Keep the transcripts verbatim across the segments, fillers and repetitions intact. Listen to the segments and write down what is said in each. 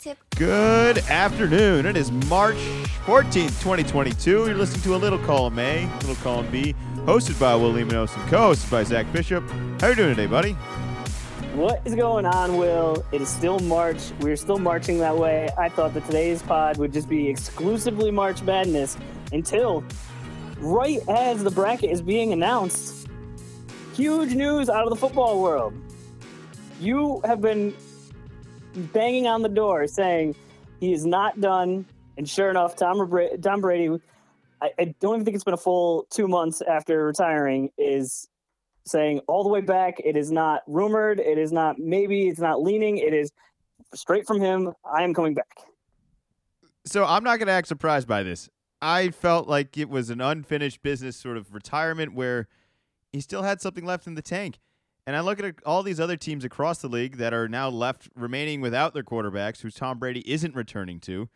Tip. Good afternoon. It is March fourteenth, twenty twenty-two. You're listening to a little column A, a little column B, hosted by Will Lemonos and co-hosted by Zach Bishop. How are you doing today, buddy? What is going on, Will? It is still March. We're still marching that way. I thought that today's pod would just be exclusively March Madness until right as the bracket is being announced. Huge news out of the football world. You have been banging on the door saying he is not done, and sure enough, Tom, Bra- Tom Brady, I, I don't even think it's been a full two months after retiring, is saying all the way back, it is not rumored, it is not maybe, it's not leaning, it is straight from him, I am coming back. So I'm not going to act surprised by this. I felt like it was an unfinished business sort of retirement where he still had something left in the tank. And I look at all these other teams across the league that are now left remaining without their quarterbacks, who Tom Brady isn't returning to,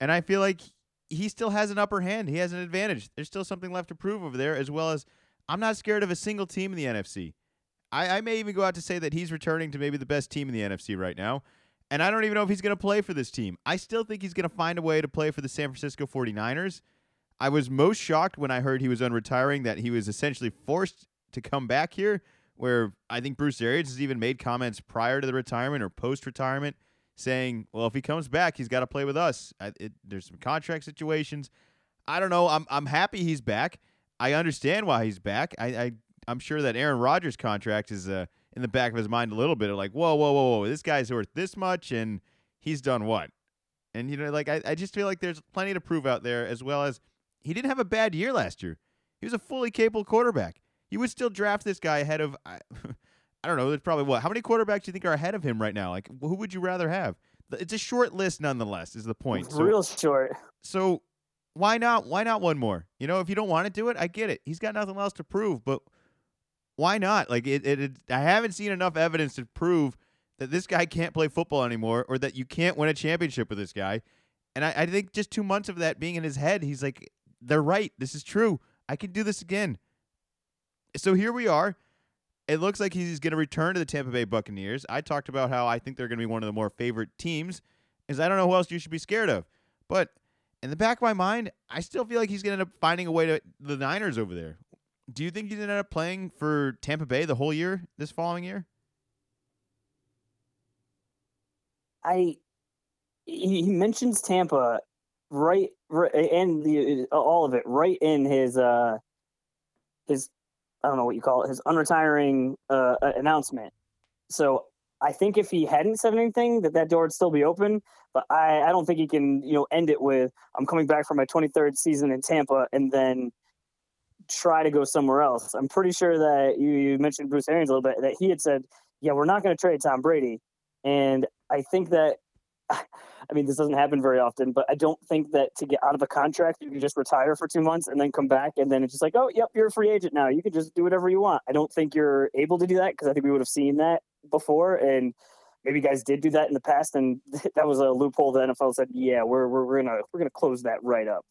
and I feel like he still has an upper hand. He has an advantage. There's still something left to prove over there, as well as I'm not scared of a single team in the N F C. I, I may even go out to say that he's returning to maybe the best team in the N F C right now, and I don't even know if he's going to play for this team. I still think he's going to find a way to play for the San Francisco forty-niners. I was most shocked when I heard he was unretiring that he was essentially forced to come back here, where I think Bruce Arians has even made comments prior to the retirement or post-retirement saying, well, if he comes back, he's got to play with us. I, it, there's some contract situations. I don't know. I'm I'm happy he's back. I understand why he's back. I, I, I'm sure that Aaron Rodgers' contract is uh, in the back of his mind a little bit. Like, whoa, whoa, whoa, whoa, this guy's worth this much, and he's done what? And, you know, like I, I just feel like there's plenty to prove out there, as well as he didn't have a bad year last year. He was a fully capable quarterback. You would still draft this guy ahead of, I, I don't know, there's probably what? How many quarterbacks do you think are ahead of him right now? Like, who would you rather have? It's a short list nonetheless is the point. It's so, real short. So why not? Why not one more? You know, if you don't want to do it, I get it. He's got nothing else to prove, but why not? Like, it, it, it, I haven't seen enough evidence to prove that this guy can't play football anymore or that you can't win a championship with this guy. And I, I think just two months of that being in his head, he's like, they're right. This is true. I can do this again. So here we are. It looks like he's going to return to the Tampa Bay Buccaneers. I talked about how I think they're going to be one of the more favorite teams, because I don't know who else you should be scared of. But in the back of my mind, I still feel like he's going to end up finding a way to the Niners over there. Do you think he's going to end up playing for Tampa Bay the whole year, this following year? I he mentions Tampa right, right and the, all of it right in his uh, his. I don't know what you call it, his unretiring uh, announcement. So I think if he hadn't said anything, that that door would still be open. But I, I don't think he can, you know, end it with, I'm coming back for my twenty-third season in Tampa and then try to go somewhere else. I'm pretty sure that you, you mentioned Bruce Arians a little bit, that he had said, yeah, we're not going to trade Tom Brady. And I think that, I mean, this doesn't happen very often, but I don't think that to get out of a contract, you can just retire for two months and then come back. And then it's just like, oh, yep, you're a free agent now. You can just do whatever you want. I don't think you're able to do that, because I think we would have seen that before. And maybe you guys did do that in the past. And that was a loophole. The N F L said, yeah, we're, we're, we're going to, we're going to close that right up.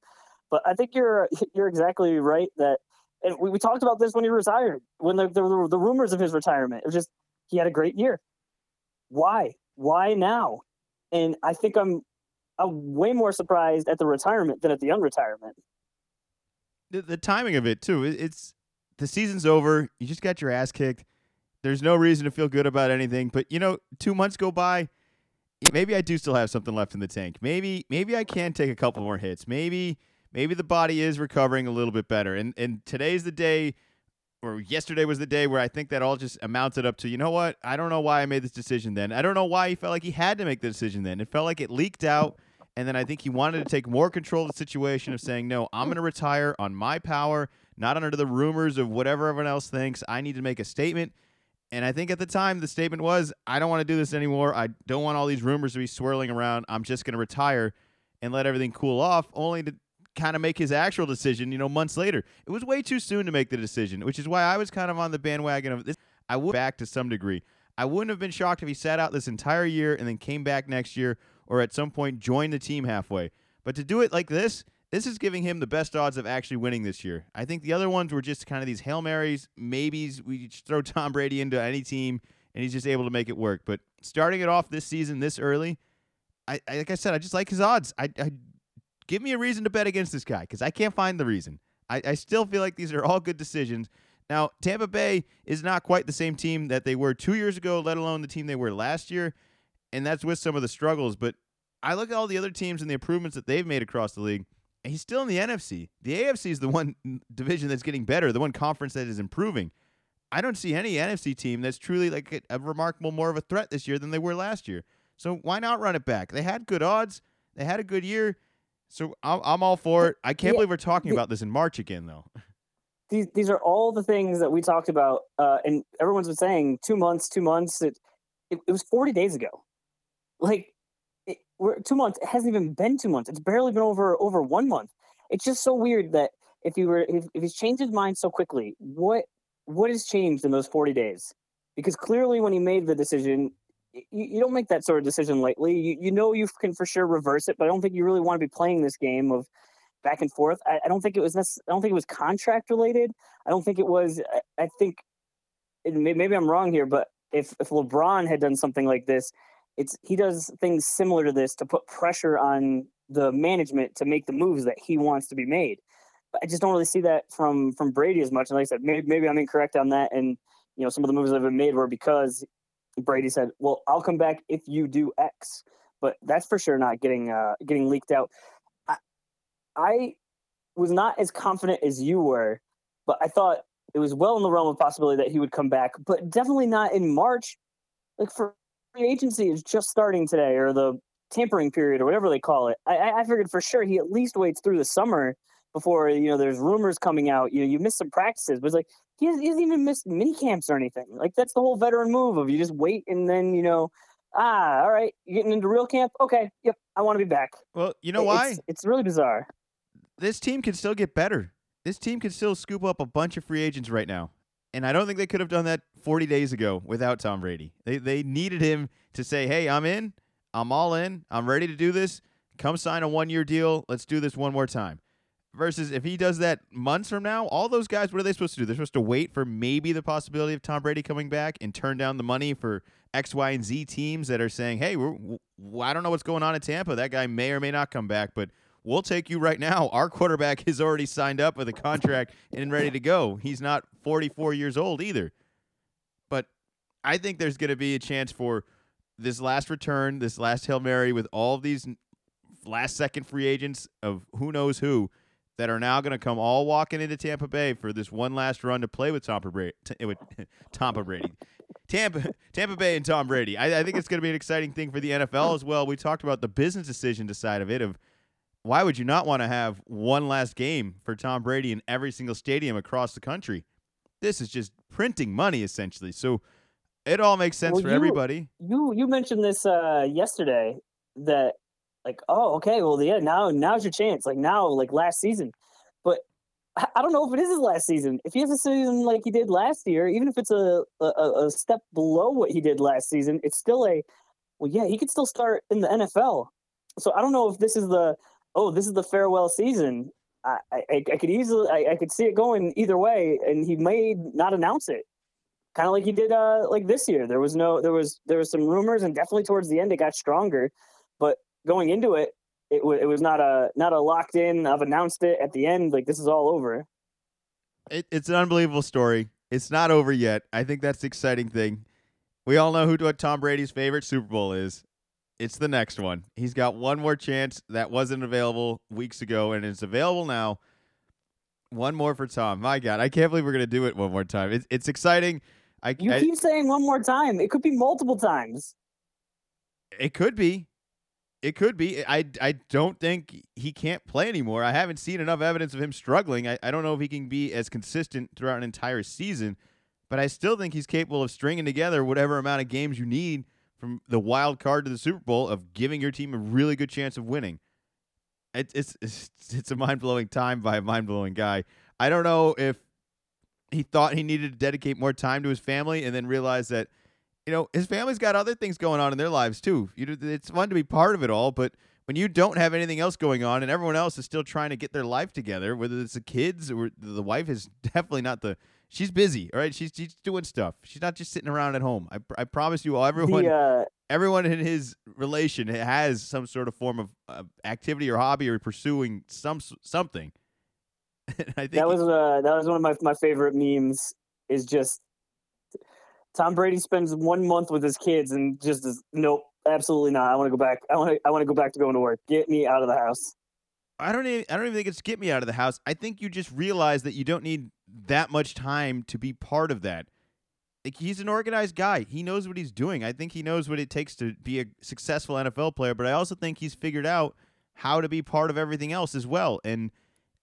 But I think you're, you're exactly right that, and we, we talked about this when he retired, when there the, the, the rumors of his retirement, it was just, he had a great year. Why, why now? And I think I'm, I'm way more surprised at the retirement than at the unretirement. The, the timing of it, too. It's the season's over. You just got your ass kicked. There's no reason to feel good about anything. But, you know, two months go by. Maybe I do still have something left in the tank. Maybe maybe I can take a couple more hits. Maybe maybe the body is recovering a little bit better. And, and today's the day, or yesterday was the day where I think that all just amounted up to, you know what? I don't know why I made this decision then. I don't know why he felt like he had to make the decision then. It felt like it leaked out, and then I think he wanted to take more control of the situation of saying, no, I'm going to retire on my power, not under the rumors of whatever everyone else thinks. I need to make a statement. And I think at the time the statement was, I don't want to do this anymore. I don't want all these rumors to be swirling around. I'm just going to retire and let everything cool off, only to kind of make his actual decision, you know, months later. It was way too soon to make the decision, which is why I was kind of on the bandwagon of this. I would back to some degree. I wouldn't have been shocked if he sat out this entire year and then came back next year, or at some point joined the team halfway. But to do it like this, this is giving him the best odds of actually winning this year. I think the other ones were just kind of these Hail Marys, maybes. We throw Tom Brady into any team, and he's just able to make it work. But starting it off this season this early, I, I like I said, I just like his odds. I, I give me a reason to bet against this guy because I can't find the reason. I, I still feel like these are all good decisions. Now, Tampa Bay is not quite the same team that they were two years ago, let alone the team they were last year, and that's with some of the struggles. But I look at all the other teams and the improvements that they've made across the league, and he's still in the N F C. The A F C is the one division that's getting better, the one conference that is improving. I don't see any N F C team that's truly like a, a remarkable more of a threat this year than they were last year. So why not run it back? They had good odds. They had a good year. So I'm, I'm all for it. I can't yeah. believe we're talking about this in March again, though. These these are all the things that we talked about, uh, and everyone's been saying two months, two months. It it, it was forty days ago. Like it, we're two months. It hasn't even been two months. It's barely been over over one month. It's just so weird that if you were if, if he's changed his mind so quickly, what what has changed in those forty days? Because clearly, when he made the decision, you, you don't make that sort of decision lightly. You you know you can for sure reverse it, but I don't think you really want to be playing this game of back and forth. I, I don't think it was. Necess- I don't think it was contract related. I don't think it was. I, I think it may, maybe I'm wrong here, but if, if LeBron had done something like this, it's he does things similar to this to put pressure on the management to make the moves that he wants to be made. But I just don't really see that from from Brady as much. And like I said, maybe, maybe I'm incorrect on that. And you know, some of the moves that have been made were because Brady said, "Well, I'll come back if you do X." But that's for sure not getting uh, getting leaked out. I was not as confident as you were, but I thought it was well in the realm of possibility that he would come back, but definitely not in March. Like for free agency is just starting today or the tampering period or whatever they call it. I, I figured for sure he at least waits through the summer before, you know, there's rumors coming out. You know, you miss some practices, but it's like he hasn't, he hasn't even missed mini camps or anything. Like that's the whole veteran move of you just wait and then, you know, ah, all right, you're getting into real camp. Okay, yep, I want to be back. Well, you know it, why? It's, it's really bizarre. This team can still get better. This team can still scoop up a bunch of free agents right now. And I don't think they could have done that forty days ago without Tom Brady. They they needed him to say, hey, I'm in. I'm all in. I'm ready to do this. Come sign a one-year deal. Let's do this one more time. Versus if he does that months from now, all those guys, what are they supposed to do? They're supposed to wait for maybe the possibility of Tom Brady coming back and turn down the money for X, Y, and Z teams that are saying, hey, we're, w- I don't know what's going on in Tampa. That guy may or may not come back, but we'll take you right now. Our quarterback is already signed up with a contract and ready to go. He's not forty-four years old either. But I think there's going to be a chance for this last return, this last Hail Mary with all these last-second free agents of who knows who that are now going to come all walking into Tampa Bay for this one last run to play with Tampa Brady. With Tampa Brady. Tampa, Tampa Bay and Tom Brady. I, I think it's going to be an exciting thing for the N F L as well. We talked about the business decision side of it of why would you not want to have one last game for Tom Brady in every single stadium across the country? This is just printing money, essentially. So it all makes sense well, for you, everybody. You you mentioned this uh, yesterday that, like, oh, okay, well, yeah, now now's your chance. Like, now, like, last season. But I don't know if it is his last season. If he has a season like he did last year, even if it's a, a, a step below what he did last season, it's still a, well, yeah, he could still start in the N F L. So I don't know if this is the – oh, this is the farewell season. I, I, I could easily, I, I could see it going either way, and he may not announce it, kind of like he did, uh, like this year. There was no, there was, there was some rumors, and definitely towards the end it got stronger. But going into it, it was, it was not a, not a locked in. I've announced it at the end, like this is all over. It, it's an unbelievable story. It's not over yet. I think that's the exciting thing. We all know who what Tom Brady's favorite Super Bowl is. It's the next one. He's got one more chance that wasn't available weeks ago, and it's available now. One more for Tom. My God, I can't believe we're going to do it one more time. It's, it's exciting. I, you keep I, saying one more time. It could be multiple times. It could be. It could be. I, I don't think he can't play anymore. I haven't seen enough evidence of him struggling. I, I don't know if he can be as consistent throughout an entire season, but I still think he's capable of stringing together whatever amount of games you need from the wild card to the Super Bowl of giving your team a really good chance of winning. It, it's, it's it's a mind-blowing time by a mind-blowing guy. I don't know if he thought he needed to dedicate more time to his family and then realized that, you know, his family's got other things going on in their lives too. You, it's fun to be part of it all, but when you don't have anything else going on and everyone else is still trying to get their life together, whether it's the kids or the wife is definitely not the She's busy, all right? She's she's doing stuff. She's not just sitting around at home. I I promise you all, everyone the, uh, everyone in his relation has some sort of form of uh, activity or hobby or pursuing some something. And I think that was uh, that was one of my, my favorite memes is just Tom Brady spends one month with his kids and just is, nope, absolutely not. I want to go back. I want to I want to go back to going to work. Get me out of the house. I don't even, I don't even think it's get me out of the house. I think you just realize that you don't need that much time to be part of that. Like, he's an organized guy. He knows what he's doing. I think he knows what it takes to be a successful N F L player, but I also think he's figured out how to be part of everything else as well. And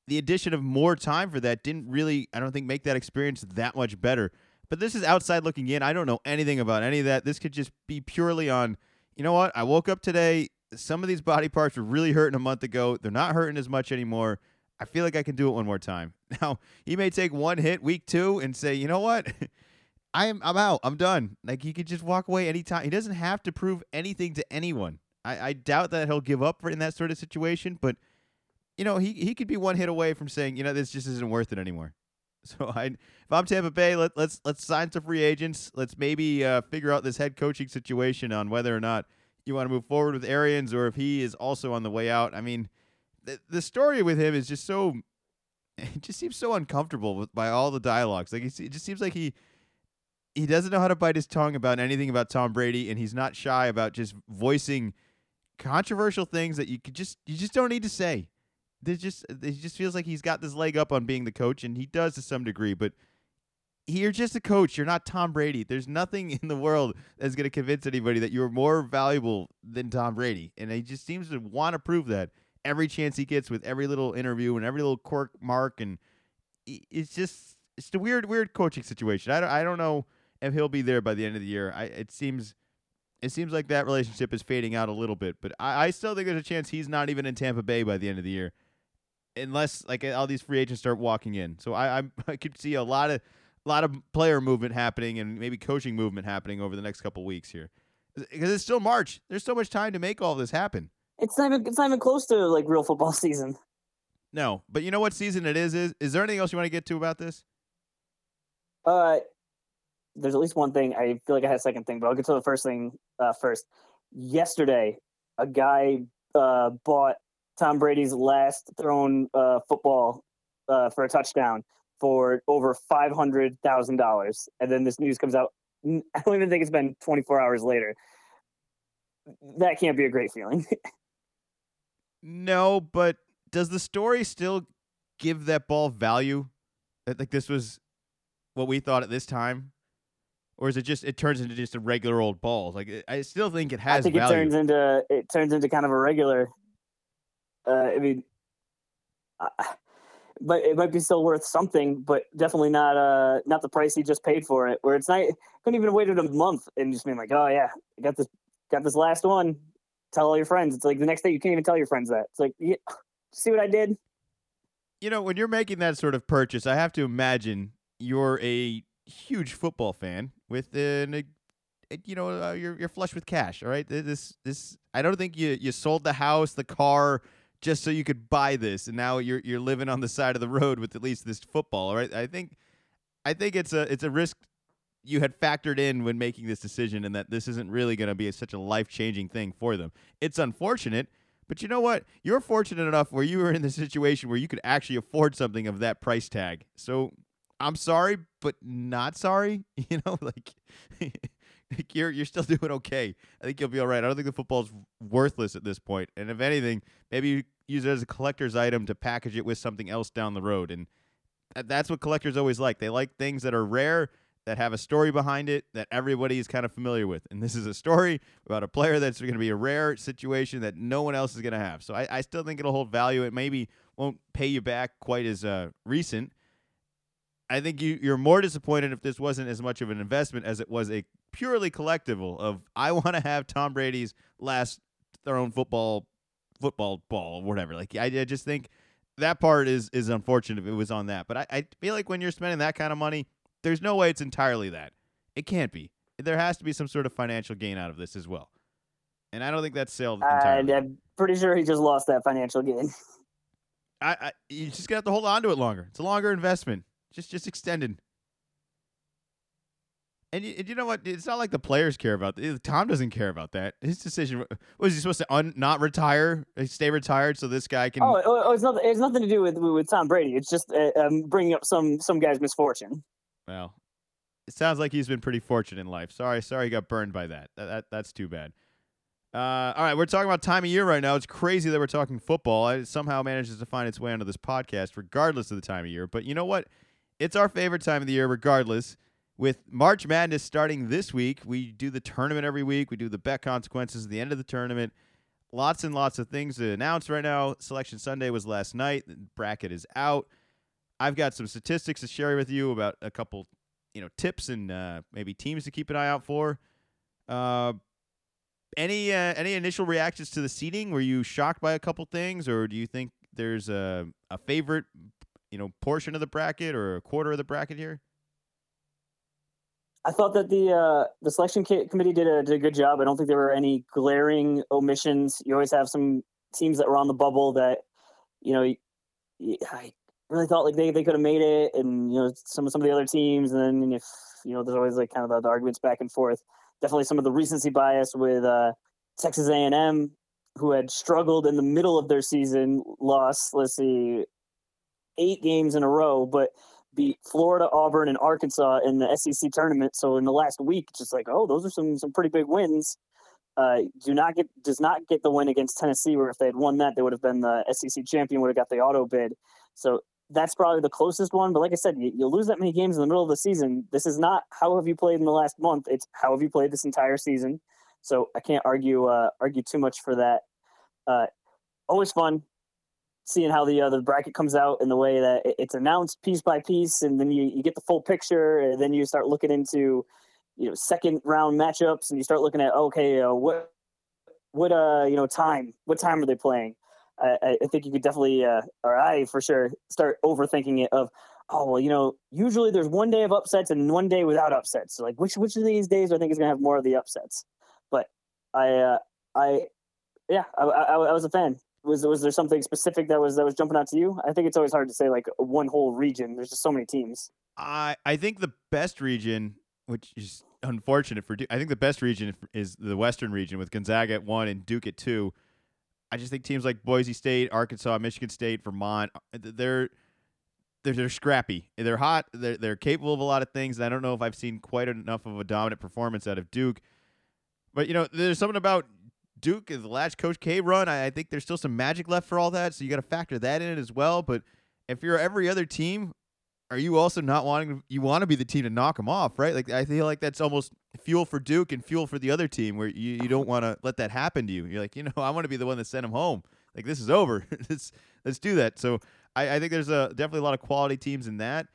the addition of more time for that didn't really, I don't think, make that experience that much better. But this is outside looking in. I don't know anything about any of that. This could just be purely on, you know what, I woke up today. Some of these body parts were really hurting a month ago. They're not hurting as much anymore. I feel like I can do it one more time. Now, he may take one hit week two and say, you know what? I'm I'm out. I'm done. Like, he could just walk away anytime. He doesn't have to prove anything to anyone. I, I doubt that he'll give up in that sort of situation. But, you know, he, he could be one hit away from saying, you know, this just isn't worth it anymore. So I, if I'm Tampa Bay, let, let's let's sign some free agents. Let's maybe uh, figure out this head coaching situation on whether or not you want to move forward with Arians or if he is also on the way out. I mean, the, the story with him is just so, it just seems so uncomfortable with, by all the dialogues. Like, it just seems like he he doesn't know how to bite his tongue about anything about Tom Brady, and he's not shy about just voicing controversial things that you could just you just don't need to say. There's just it just feels like he's got this leg up on being the coach, and he does to some degree, but you're just a coach. You're not Tom Brady. There's nothing in the world that's going to convince anybody that you're more valuable than Tom Brady. And he just seems to want to prove that every chance he gets with every little interview and every little quirk mark. And it's just, it's the weird, weird coaching situation. I don't, I don't know if he'll be there by the end of the year. I, it seems, it seems like that relationship is fading out a little bit, but I, I still think there's a chance he's not even in Tampa Bay by the end of the year, unless like all these free agents start walking in. So I, I, I could see a lot of, A lot of player movement happening and maybe coaching movement happening over the next couple of weeks here, because it's still March. There's so much time to make all this happen. It's not even, it's not even close to like real football season. No, but you know what season it is. Is is there anything else you want to get to about this? Uh, there's at least one thing. I feel like I had a second thing, but I'll get to the first thing uh, first. Yesterday, a guy uh, bought Tom Brady's last thrown uh, football uh, for a touchdown for over five hundred thousand dollars. And then this news comes out. I don't even think it's been twenty-four hours later. That can't be a great feeling. No, but does the story still give that ball value? That like this was what we thought at this time? Or is it just, it turns into just a regular old ball? Like, I still think it has I think value. It turns into, it turns into kind of a regular, uh, I mean, I, but it might be still worth something, but definitely not uh not the price he just paid for it. Where it's not, couldn't even wait a month and just being like, oh yeah, I got this, got this last one. Tell all your friends. It's like the next day you can't even tell your friends that. It's like, yeah, see what I did. You know, when you're making that sort of purchase, I have to imagine you're a huge football fan with an, a, you know, uh, you're you're flush with cash. All right, this this I don't think you you sold the house, the car, just so you could buy this, and now you're you're living on the side of the road with at least this football, right? I think, I think it's a it's a risk you had factored in when making this decision, and that this isn't really going to be a, such a life-changing thing for them. It's unfortunate, but you know what? You're fortunate enough where you were in the situation where you could actually afford something of that price tag. So I'm sorry, but not sorry. You know, like. Like you're you're still doing okay. I think you'll be all right. I don't think the football's worthless at this point. And if anything, maybe you use it as a collector's item to package it with something else down the road. And that's what collectors always like. They like things that are rare, that have a story behind it, that everybody is kind of familiar with. And this is a story about a player that's going to be a rare situation that no one else is going to have. So I, I still think it'll hold value. It maybe won't pay you back quite as uh, recent. I think you, you're more disappointed if this wasn't as much of an investment as it was a purely collectible of, I want to have Tom Brady's last thrown football, football ball, whatever. Like, I, I just think that part is, is unfortunate if it was on that. But I, I feel like when you're spending that kind of money, there's no way it's entirely that. It can't be. There has to be some sort of financial gain out of this as well. And I don't think that's sailed entirely. Uh, I'm pretty sure he just lost that financial gain. I, I you just got to hold on to it longer. It's a longer investment. Just just extended. And you, and you know what? It's not like the players care about that. Tom doesn't care about that. His decision was he supposed to un, not retire, stay retired, so this guy can. Oh, oh it's nothing. It's nothing to do with with Tom Brady. It's just uh, um, bringing up some some guy's misfortune. Well, it sounds like he's been pretty fortunate in life. Sorry, sorry, he got burned by that. That, that that's too bad. Uh, all right, we're talking about time of year right now. It's crazy that we're talking football. It somehow manages to find its way onto this podcast, regardless of the time of year. But you know what? It's our favorite time of the year, regardless. With March Madness starting this week, we do the tournament every week. We do the bet consequences at the end of the tournament. Lots and lots of things to announce right now. Selection Sunday was last night. The bracket is out. I've got some statistics to share with you about a couple, you know, tips and uh, maybe teams to keep an eye out for. Uh, any uh, any initial reactions to the seeding? Were you shocked by a couple things, or do you think there's a a favorite, you know, portion of the bracket or a quarter of the bracket here? I thought that the uh, the selection committee did a, did a good job. I don't think there were any glaring omissions. You always have some teams that were on the bubble that, you know, I really thought like they, they could have made it, and, you know, some some of the other teams. And then, and if you know, there's always like kind of the arguments back and forth. Definitely some of the recency bias with uh, Texas A and M, who had struggled in the middle of their season, lost, let's see, eight games in a row, but beat Florida, Auburn, and Arkansas in the S E C tournament. So in the last week, just like, oh, those are some some pretty big wins. Uh, do not get does not get the win against Tennessee, where if they had won that, they would have been the S E C champion, would have got the auto bid. So that's probably the closest one. But like I said, you, you lose that many games in the middle of the season. This is not how have you played in the last month. It's how have you played this entire season. So I can't argue uh, argue too much for that. Uh, always fun seeing how the uh, the bracket comes out and the way that it's announced piece by piece, and then you, you get the full picture, and then you start looking into, you know, second round matchups, and you start looking at, okay, uh, what, what, uh, you know, time, what time are they playing? I, I think you could definitely, uh, or I for sure start overthinking it of, oh, well, you know, usually there's one day of upsets and one day without upsets. So like which, which of these days I think is going to have more of the upsets, but I, uh, I, yeah, I, I, I was a fan. Was was there something specific that was that was jumping out to you? I think it's always hard to say like one whole region. There's just so many teams. I I think the best region, which is unfortunate for Duke, I think the best region is the Western region with Gonzaga at one and Duke at two. I just think teams like Boise State, Arkansas, Michigan State, Vermont, they're they're, they're scrappy. They're hot. They're they're capable of a lot of things. And I don't know if I've seen quite enough of a dominant performance out of Duke. But you know, there's something about Duke, the last Coach K run, I, I think there's still some magic left for all that, so you got to factor that in as well. But if you're every other team, are you also not wanting? You want to be the team to knock them off, right? Like I feel like that's almost fuel for Duke and fuel for the other team, where you, you don't want to let that happen to you. You're like, you know, I want to be the one that sent them home. Like this is over. let's let's do that. So I, I think there's a definitely a lot of quality teams in that.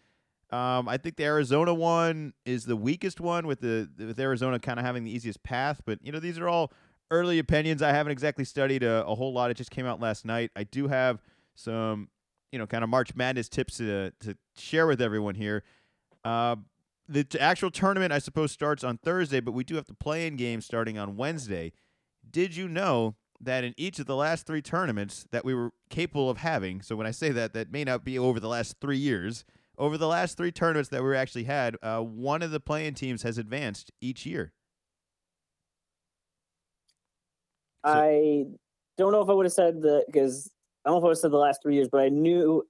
Um, I think the Arizona one is the weakest one, with the with Arizona kind of having the easiest path. But you know, these are all early opinions. I haven't exactly studied a, a whole lot. It just came out last night. I do have some, you know, kind of March Madness tips to to share with everyone here. Uh, the t- actual tournament, I suppose, starts on Thursday, but we do have the play-in game starting on Wednesday. Did you know that in each of the last three tournaments that we were capable of having, so when I say that, that may not be over the last three years, over the last three tournaments that we actually had, uh, one of the play-in teams has advanced each year. So, I don't know if I would have said that, because I don't know if I would have said the last three years, but I knew,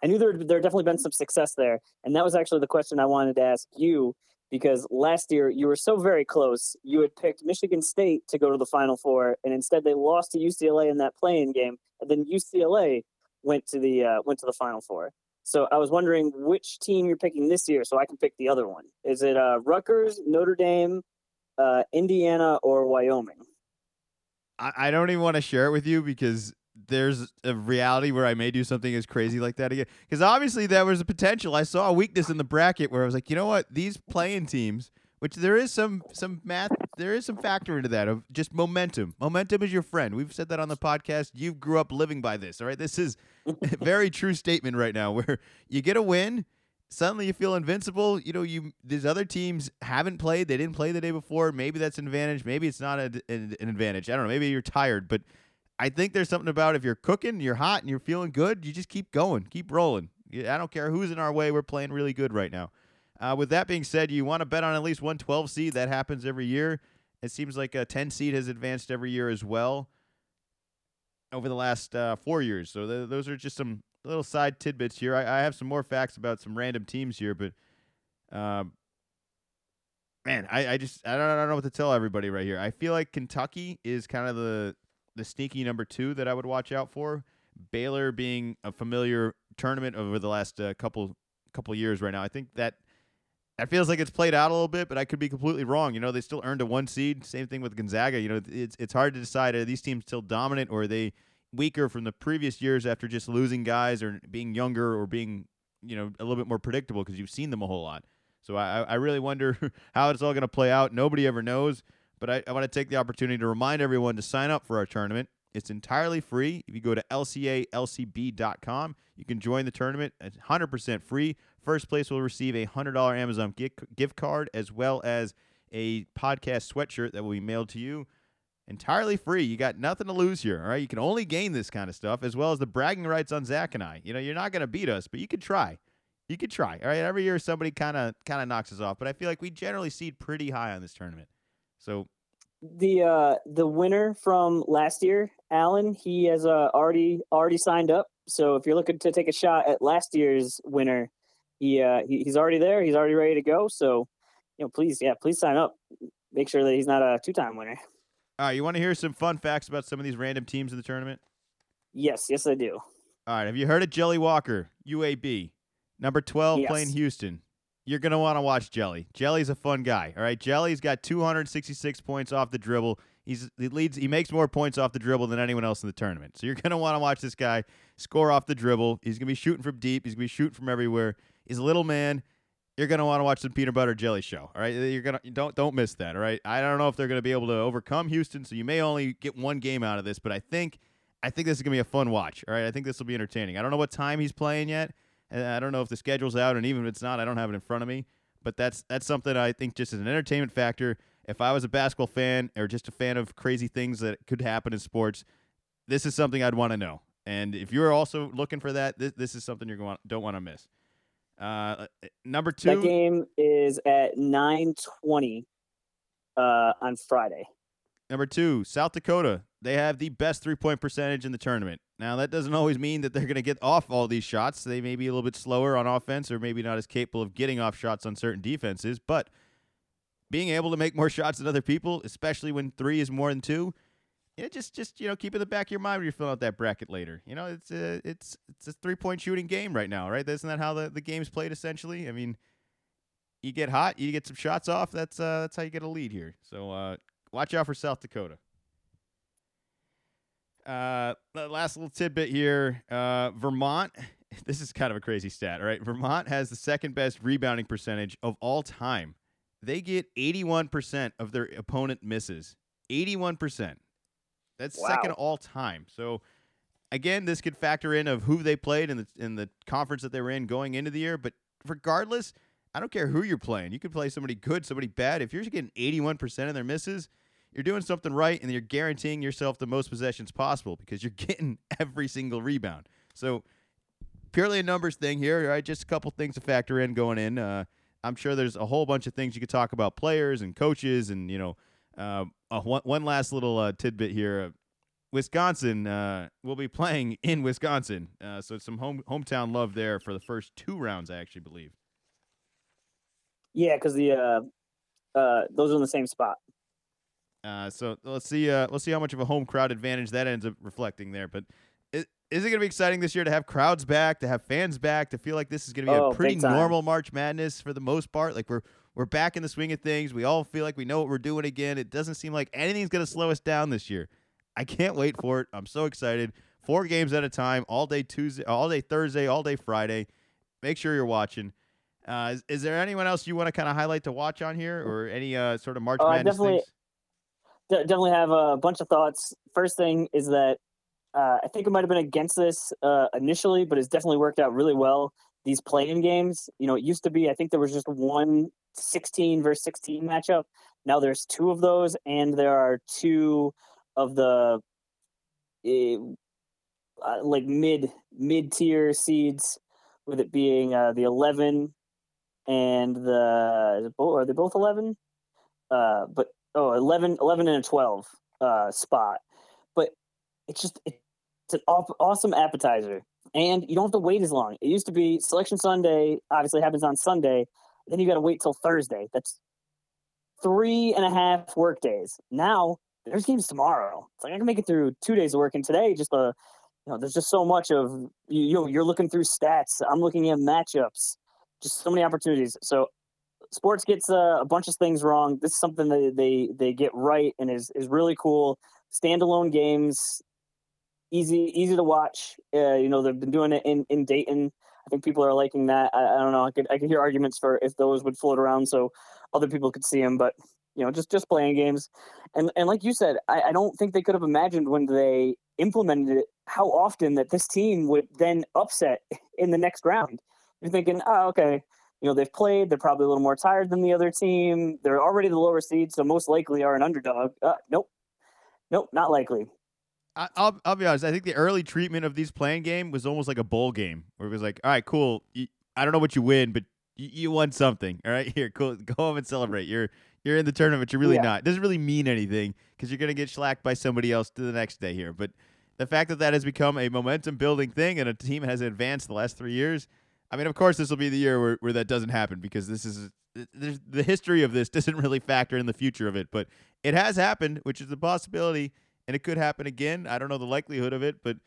I knew there there definitely been some success there, and that was actually the question I wanted to ask you, because last year you were so very close. You had picked Michigan State to go to the Final Four, and instead they lost to U C L A in that play-in game, and then U C L A went to the uh, went to the Final Four. So I was wondering which team you're picking this year, so I can pick the other one. Is it uh, Rutgers, Notre Dame, uh, Indiana, or Wyoming? I don't even want to share it with you because there's a reality where I may do something as crazy like that again. Because obviously there was a potential. I saw a weakness in the bracket where I was like, you know what? These play-in teams, which there is some some math, there is some factor into that of just momentum. Momentum is your friend. We've said that on the podcast. You grew up living by this, all right? This is a very true statement right now where you get a win, suddenly you feel invincible. You know, you these other teams haven't played. They didn't play the day before. Maybe that's an advantage. Maybe it's not a, an, an advantage. I don't know. Maybe you're tired. But I think there's something about if you're cooking, you're hot, and you're feeling good, you just keep going. Keep rolling. I don't care who's in our way. We're playing really good right now. Uh, with that being said, you want to bet on at least one twelve seed. That happens every year. It seems like a ten seed has advanced every year as well over the last uh, four years. So th- those are just some little side tidbits here. I, I have some more facts about some random teams here, but uh, man, I, I just I don't, I don't know what to tell everybody right here. I feel like Kentucky is kind of the the sneaky number two that I would watch out for. Baylor being a familiar tournament over the last uh, couple couple years right now. I think that. It feels like it's played out a little bit, but I could be completely wrong. You know, they still earned a one seed. Same thing with Gonzaga. You know, it's it's hard to decide, are these teams still dominant, or are they weaker from the previous years after just losing guys or being younger or being, you know, a little bit more predictable because you've seen them a whole lot. So I, I really wonder how it's all going to play out. Nobody ever knows, but I, I want to take the opportunity to remind everyone to sign up for our tournament. It's entirely free. If you go to L C A L C B dot com, you can join the tournament. It's one hundred percent free. First place will receive a one hundred dollars Amazon gift card as well as a podcast sweatshirt that will be mailed to you entirely free. You got nothing to lose here, all right? You can only gain this kind of stuff, as well as the bragging rights on Zach and I. You know, you're not going to beat us, but you could try. You could try, all right? Every year somebody kind of kind of knocks us off, but I feel like we generally seed pretty high on this tournament. So the uh, the winner from last year, Allen, he has uh, already already signed up. So if you're looking to take a shot at last year's winner, he, uh, he he's already there. He's already ready to go. So, you know, please, yeah, please sign up. Make sure that he's not a two-time winner. All right, you want to hear some fun facts about some of these random teams in the tournament? Yes, yes, I do. All right, have you heard of Jelly Walker, U A B, number twelve, yes, playing Houston? You're going to want to watch Jelly. Jelly's a fun guy, all right? Jelly's got two hundred sixty-six points off the dribble. He's he leads. He makes more points off the dribble than anyone else in the tournament. So you're going to want to watch this guy score off the dribble. He's going to be shooting from deep. He's going to be shooting from everywhere. He's a little man. You're going to want to watch the Peanut Butter Jelly show, all right? You're going to don't don't miss that, all right? I don't know if they're going to be able to overcome Houston, so you may only get one game out of this, but I think I think this is going to be a fun watch, all right? I think this will be entertaining. I don't know what time he's playing yet. I don't know if the schedule's out, and even if it's not, I don't have it in front of me. But that's that's something I think just as an entertainment factor. If I was a basketball fan or just a fan of crazy things that could happen in sports, this is something I'd want to know. And if you're also looking for that, this, this is something you are don't want to miss. Uh, number two. That game is at nine twenty uh, on Friday. Number two, South Dakota. They have the best three-point percentage in the tournament. Now, that doesn't always mean that they're going to get off all these shots. They may be a little bit slower on offense or maybe not as capable of getting off shots on certain defenses. But being able to make more shots than other people, especially when three is more than two, yeah, just, just you know, keep in the back of your mind when you're filling out that bracket later. You know, it's a, it's, it's a three-point shooting game right now, right? Isn't that how the, the game's played, essentially? I mean, you get hot, you get some shots off. That's uh, that's how you get a lead here. So uh, watch out for South Dakota. Uh, last little tidbit here. Uh, Vermont. This is kind of a crazy stat, all right? Vermont has the second best rebounding percentage of all time. They get eighty-one percent of their opponent misses. eighty-one percent. That's wow. Second all time. So again, this could factor in of who they played in the in the conference that they were in going into the year. But regardless, I don't care who you're playing. You could play somebody good, somebody bad. If you're just getting eighty-one percent of their misses, you're doing something right, and you're guaranteeing yourself the most possessions possible because you're getting every single rebound. So purely a numbers thing here, right? Just a couple things to factor in going in. Uh, I'm sure there's a whole bunch of things you could talk about players and coaches and, you know, uh, uh, one, one last little uh, tidbit here. Uh, Wisconsin uh, will be playing in Wisconsin, uh, so some home hometown love there for the first two rounds, I actually believe. Yeah, because the uh, uh, those are in the same spot. Uh, so let's see. Uh, let's see how much of a home crowd advantage that ends up reflecting there. But is, is it going to be exciting this year to have crowds back, to have fans back, to feel like this is going to be oh, a pretty normal March Madness for the most part? Like we're we're back in the swing of things. We all feel like we know what we're doing again. It doesn't seem like anything's going to slow us down this year. I can't wait for it. I'm so excited. Four games at a time, all day Tuesday, all day Thursday, all day Friday. Make sure you're watching. Uh, is, is there anyone else you want to kind of highlight to watch on here, or any uh, sort of March uh, Madness definitely- things? Definitely have a bunch of thoughts. First thing is that uh, I think it might have been against this uh, initially, but it's definitely worked out really well. These play-in games, you know, it used to be, I think there was just one sixteen versus sixteen matchup. Now there's two of those, and there are two of the uh, like mid mid-tier seeds, with it being uh, the eleven and the is it both, are they both eleven? Uh, but oh, eleven, eleven and a twelve uh, spot. But it's just it's an awesome appetizer, and you don't have to wait as long. It used to be Selection Sunday, obviously happens on Sunday. Then you got to wait till Thursday. That's three and a half work days. Now there's games tomorrow. It's like I can make it through two days of work, and today just a. You know, there's just so much of, you know, you're looking through stats. I'm looking at matchups, just so many opportunities. So sports gets uh, a bunch of things wrong. This is something that they, they get right and is, is really cool. Standalone games, easy, easy to watch. Uh, you know, they've been doing it in, in Dayton. I think people are liking that. I, I don't know. I could, I could hear arguments for if those would float around so other people could see them, but you know, just, just playing games. And, and like you said, I, I don't think they could have imagined when they implemented it, how often that this team would then upset in the next round. You're thinking, oh, okay, you know, they've played, they're probably a little more tired than the other team. They're already the lower seed, so most likely are an underdog. Uh, nope. Nope, not likely. I, I'll I'll be honest. I think the early treatment of these playing game was almost like a bowl game where it was like, all right, cool. You, I don't know what you win, but you, you won something. All right, here, cool. Go home and celebrate. You're You're in the tournament. You're really yeah. not. It doesn't really mean anything because you're going to get shellacked by somebody else to the next day here. But the fact that that has become a momentum-building thing and a team has advanced the last three years, I mean, of course this will be the year where, where that doesn't happen because this is there's, the history of this doesn't really factor in the future of it. But it has happened, which is the possibility, and it could happen again. I don't know the likelihood of it, but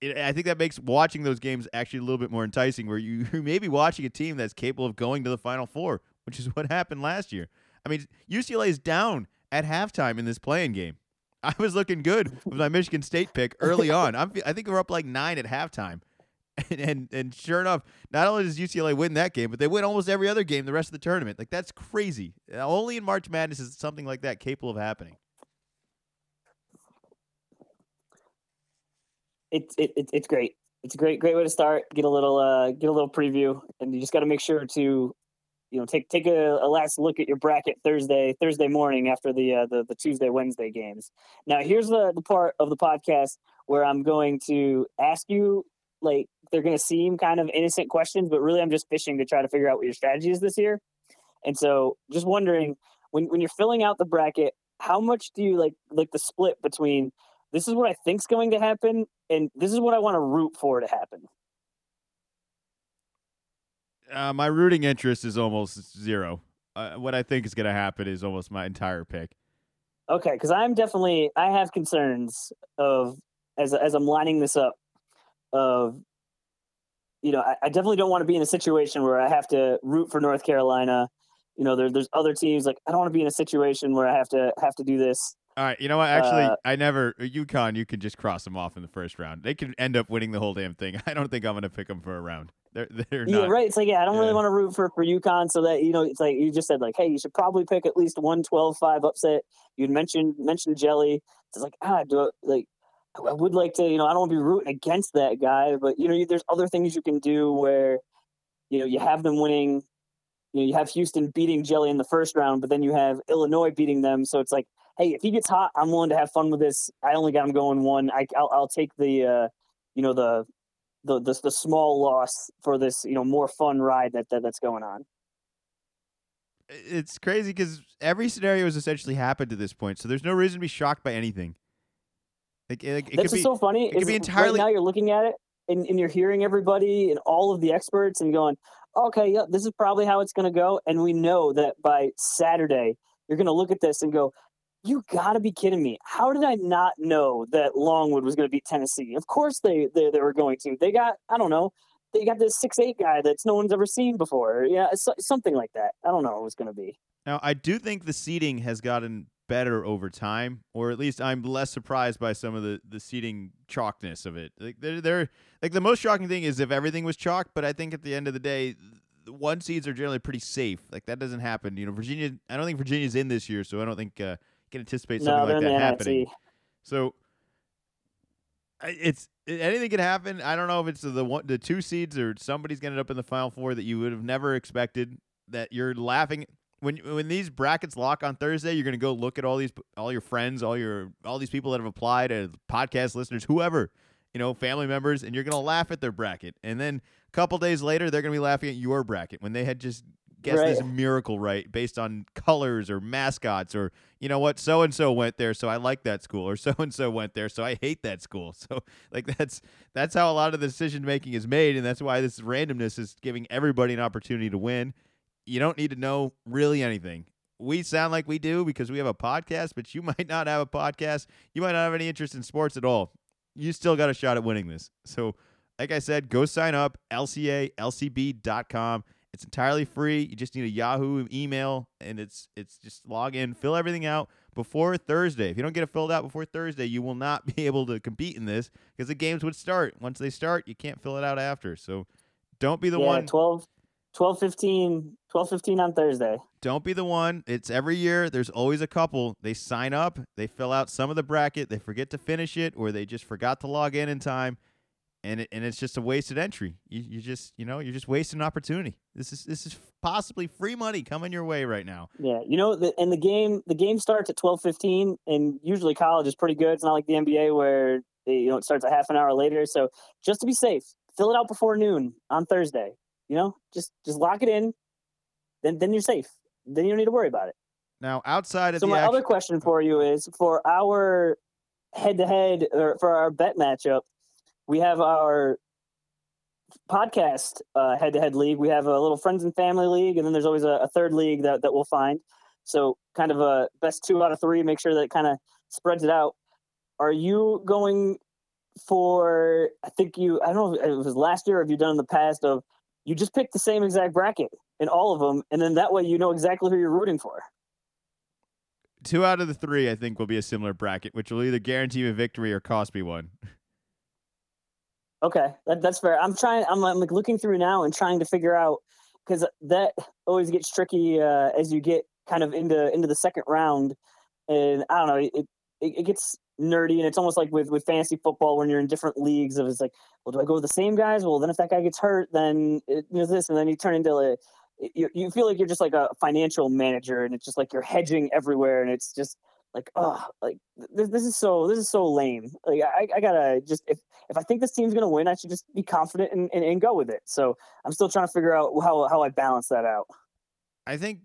it, I think that makes watching those games actually a little bit more enticing where you, you may be watching a team that's capable of going to the Final Four, which is what happened last year. I mean, U C L A is down at halftime in this play-in game. I was looking good with my Michigan State pick early on. I'm, I think we're up like nine at halftime. And, and and sure enough, not only does U C L A win that game, but they win almost every other game the rest of the tournament. Like, that's crazy. Only in March Madness is something like that capable of happening. It's it, it, it's great. It's a great great way to start. Get a little uh, get a little preview, and you just got to make sure to. You know, take take a, a last look at your bracket Thursday Thursday morning after the uh, the, the Tuesday Wednesday games. Now, here's the, the part of the podcast where I'm going to ask you, like, they're going to seem kind of innocent questions, but really I'm just fishing to try to figure out what your strategy is this year. And so, just wondering when when you're filling out the bracket, how much do you like like the split between this is what I think's going to happen and this is what I want to root for to happen? Uh, my rooting interest is almost zero. Uh, what I think is going to happen is almost my entire pick. Okay, because I'm definitely I have concerns of as as I'm lining this up. Of you know, I, I definitely don't want to be in a situation where I have to root for North Carolina. You know, there, there's other teams like I don't want to be in a situation where I have to have to do this. All right, you know what? Actually, uh, I never UConn. You can just cross them off in the first round. They could end up winning the whole damn thing. I don't think I'm going to pick them for a round. They're, they're yeah, not, right. It's like, yeah, I don't yeah. really want to root for, for UConn. So that, you know, it's like you just said, like, hey, you should probably pick at least one twelve five upset. You'd mentioned, mentioned Jelly. It's like, ah, do I, like, I would like to, you know, I don't want to be rooting against that guy. But, you know, you, there's other things you can do where, you know, you have them winning. You know, you have Houston beating Jelly in the first round, but then you have Illinois beating them. So it's like, hey, if he gets hot, I'm willing to have fun with this. I only got him going one. I, I'll, I'll take the, uh, you know, the, The, the the small loss for this, you know, more fun ride that, that that's going on. It's crazy because every scenario has essentially happened to this point, so there's no reason to be shocked by anything. Like, it, it that's could be, so funny. It could be entirely. Right now you're looking at it and, and you're hearing everybody and all of the experts and going, okay, yeah, this is probably how it's going to go, and we know that by Saturday you're going to look at this and go, you gotta be kidding me. How did I not know that Longwood was gonna beat Tennessee? Of course they, they they were going to. They got, I don't know, they got this six eight guy that's no one's ever seen before. Yeah, so, something like that. I don't know what it was gonna be. Now, I do think the seeding has gotten better over time, or at least I'm less surprised by some of the, the seeding chalkness of it. Like they're, they're like the most shocking thing is if everything was chalked, but I think at the end of the day, the one seeds are generally pretty safe. Like that doesn't happen. You know, Virginia, I don't think Virginia's in this year, so I don't think uh, can anticipate something no, like that happening. N F C. So it's anything can happen. I don't know if it's the one, the two seeds or somebody's going to end up in the Final Four that you would have never expected. That you're laughing when when these brackets lock on Thursday. You're going to go look at all these all your friends, all your all these people that have applied, uh, podcast listeners, whoever, you know, family members, and you're going to laugh at their bracket. And then A couple days later, they're going to be laughing at your bracket when they had just guessed right. this miracle right based on colors or mascots or, you know what, so-and-so went there, so I like that school, or so-and-so went there, so I hate that school. So, like, that's that's how a lot of the decision-making is made, and that's why this randomness is giving everybody an opportunity to win. You don't need to know really anything. We sound like we do because we have a podcast, but you might not have a podcast. You might not have any interest in sports at all. You still got a shot at winning this. So, like I said, go sign up, L C A L C B dot com. It's entirely free. You just need a Yahoo email, and it's it's just log in, fill everything out before Thursday. If you don't get it filled out before Thursday, you will not be able to compete in this because the games would start. Once they start, you can't fill it out after. So don't be the yeah, one. twelve, twelve fifteen, twelve fifteen on Thursday. Don't be the one. It's every year. There's always a couple. They sign up. They fill out some of the bracket. They forget to finish it, or they just forgot to log in in time. And it, and it's just a wasted entry. You you just you know you're just wasting an opportunity. This is this is possibly free money coming your way right now. Yeah, you know, the, and the game the game starts at twelve fifteen, and usually college is pretty good. It's not like the N B A where they, you know it starts a half an hour later. So just to be safe, fill it out before noon on Thursday. You know, just just lock it in. Then then you're safe. Then you don't need to worry about it. Now outside of so the my action- other question for you is for our head to head or for our bet matchup. We have our podcast uh, head-to-head league. We have a little friends and family league, and then there's always a, a third league that, that we'll find. So kind of a best two out of three, make sure that it kind of spreads it out. Are you going for, I think you, I don't know if it was last year or have you done in the past, of you just pick the same exact bracket in all of them, and then that way you know exactly who you're rooting for? Two out of the three, I think, will be a similar bracket, which will either guarantee you a victory or cost me one. Okay, that, that's fair. I'm trying. I'm, I'm like looking through now and trying to figure out, because that always gets tricky uh, as you get kind of into into the second round, and I don't know. It, it it gets nerdy, and it's almost like with with fantasy football when you're in different leagues. Of it's like, well, do I go with the same guys? Well, then if that guy gets hurt, then it, you know this, and then you turn into a you you feel like you're just like a financial manager, and it's just like you're hedging everywhere, and it's just. Like, oh, like this, this is so, this is so lame. Like I, I gotta just, if, if I think this team's going to win, I should just be confident and, and, and go with it. So I'm still trying to figure out how, how I balance that out. I think,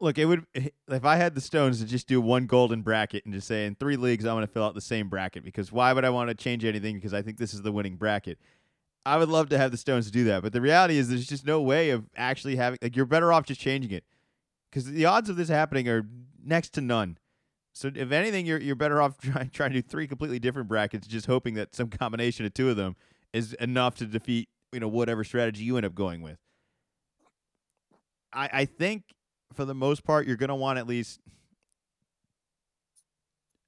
look, it would, if I had the stones to just do one golden bracket and just say in three leagues, I'm going to fill out the same bracket, because why would I want to change anything? Because I think this is the winning bracket. I would love to have the stones to do that. But the reality is there's just no way of actually having, like, you're better off just changing it, because the odds of this happening are next to none. So if anything, you're you're better off trying trying to do three completely different brackets, just hoping that some combination of two of them is enough to defeat, you know, whatever strategy you end up going with. I I think for the most part you're gonna want at least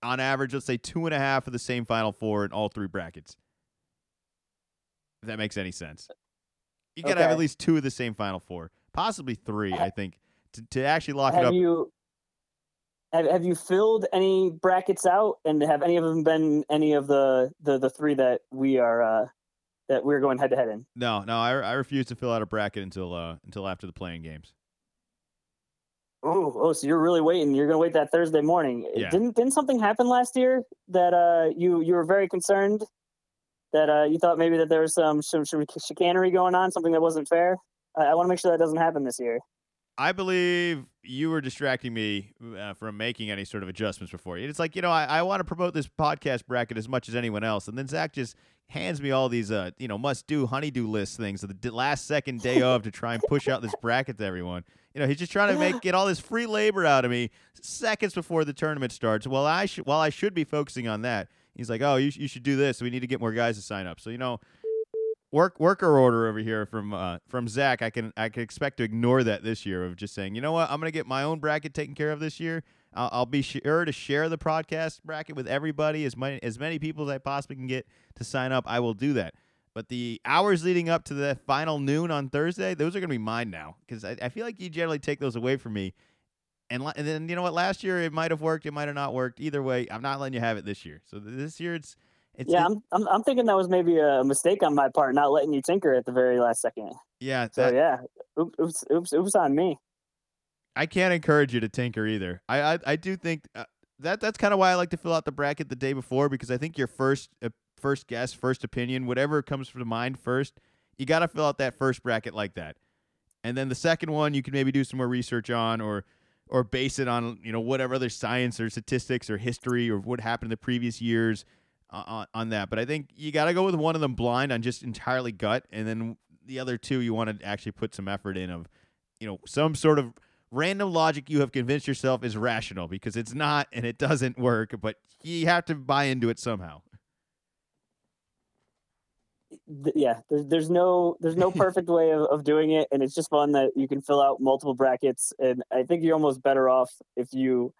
on average, let's say two and a half of the same Final Four in all three brackets. If that makes any sense. You gotta okay. have at least two of the same Final Four. Possibly three, I think, to, to actually lock have it up. You- Have Have you filled any brackets out, and have any of them been any of the, the, the three that we are uh, that we're going head to head in? No, no, I I refuse to fill out a bracket until uh, until after the playing games. Oh, oh, so you're really waiting? You're gonna wait that Thursday morning? Yeah. Didn't Didn't something happen last year that uh you, you were very concerned that uh you thought maybe that there was some some, some chicanery going on, something that wasn't fair? I, I want to make sure that doesn't happen this year. I believe you were distracting me uh, from making any sort of adjustments before. It's like, you know, I, I want to promote this podcast bracket as much as anyone else. And then Zach just hands me all these, uh, you know, must-do, honey-do list things the last second day of to try and push out this bracket to everyone. You know, he's just trying to make get all this free labor out of me seconds before the tournament starts. Well, I sh- while I should be focusing on that, he's like, oh, you, sh- you should do this. We need to get more guys to sign up. So, you know. Work worker order over here from uh, from Zach. I can I can expect to ignore that this year of just saying, you know what, I'm gonna get my own bracket taken care of this year. I'll, I'll be sure to share the podcast bracket with everybody, as many as many people as I possibly can get to sign up. I will do that. But the hours leading up to the final noon on Thursday, those are gonna be mine now, because I, I feel like you generally take those away from me. And, and then you know what, last year it might have worked, it might have not worked. Either way, I'm not letting you have it this year. So this year it's. It's, yeah, I'm, I'm I'm thinking that was maybe a mistake on my part, not letting you tinker at the very last second. Yeah. That, so, yeah, oops, oops, oops, oops on me. I can't encourage you to tinker either. I I, I do think uh, that that's kind of why I like to fill out the bracket the day before, because I think your first uh, first guess, first opinion, whatever comes to mind first you got to fill out that first bracket like that. And then the second one, you can maybe do some more research on, or or base it on, you know, whatever other science or statistics or history or what happened in the previous years on, on that. But I think you got to go with one of them blind on just entirely gut, and then the other two you want to actually put some effort in of, you know, some sort of random logic you have convinced yourself is rational, because it's not and it doesn't work, but you have to buy into it somehow. Yeah, there's there's no there's no perfect way of, of doing it, and it's just fun that you can fill out multiple brackets. And I think you're almost better off if you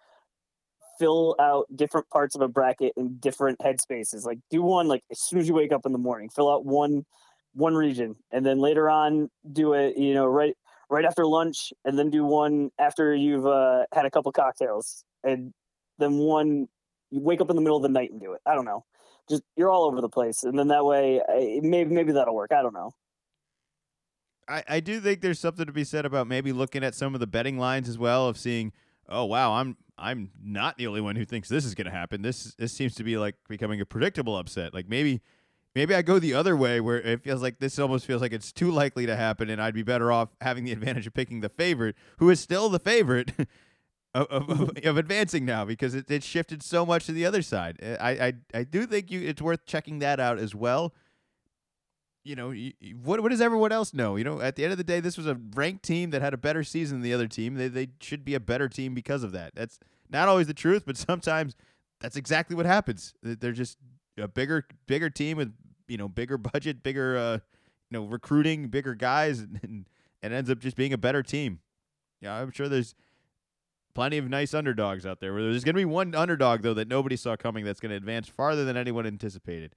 fill out different parts of a bracket in different headspaces. Like do one like as soon as you wake up in the morning, fill out one one region, and then later on do it, you know, right right after lunch, and then do one after you've uh, had a couple cocktails, and then one you wake up in the middle of the night and do it. I don't know. Just you're all over the place, and then that way, I, maybe maybe that'll work. I don't know. I, I do think there's something to be said about maybe looking at some of the betting lines as well, of seeing, oh wow, I'm I'm not the only one who thinks this is going to happen. This this seems to be like becoming a predictable upset. Like maybe maybe I go the other way where it feels like this almost feels like it's too likely to happen, and I'd be better off having the advantage of picking the favorite, who is still the favorite. Of, of, of advancing now, because it, it shifted so much to the other side. I I, I do think you it's worth checking that out as well. You know, you, what what does everyone else know? You know, at the end of the day, this was a ranked team that had a better season than the other team. They they should be a better team because of that. That's not always the truth, but sometimes that's exactly what happens. They're just a bigger bigger team with, you know, bigger budget, bigger uh, you know, recruiting, bigger guys, and, and it ends up just being a better team. Yeah, I'm sure there's plenty of nice underdogs out there. There's going to be one underdog, though, that nobody saw coming that's going to advance farther than anyone anticipated.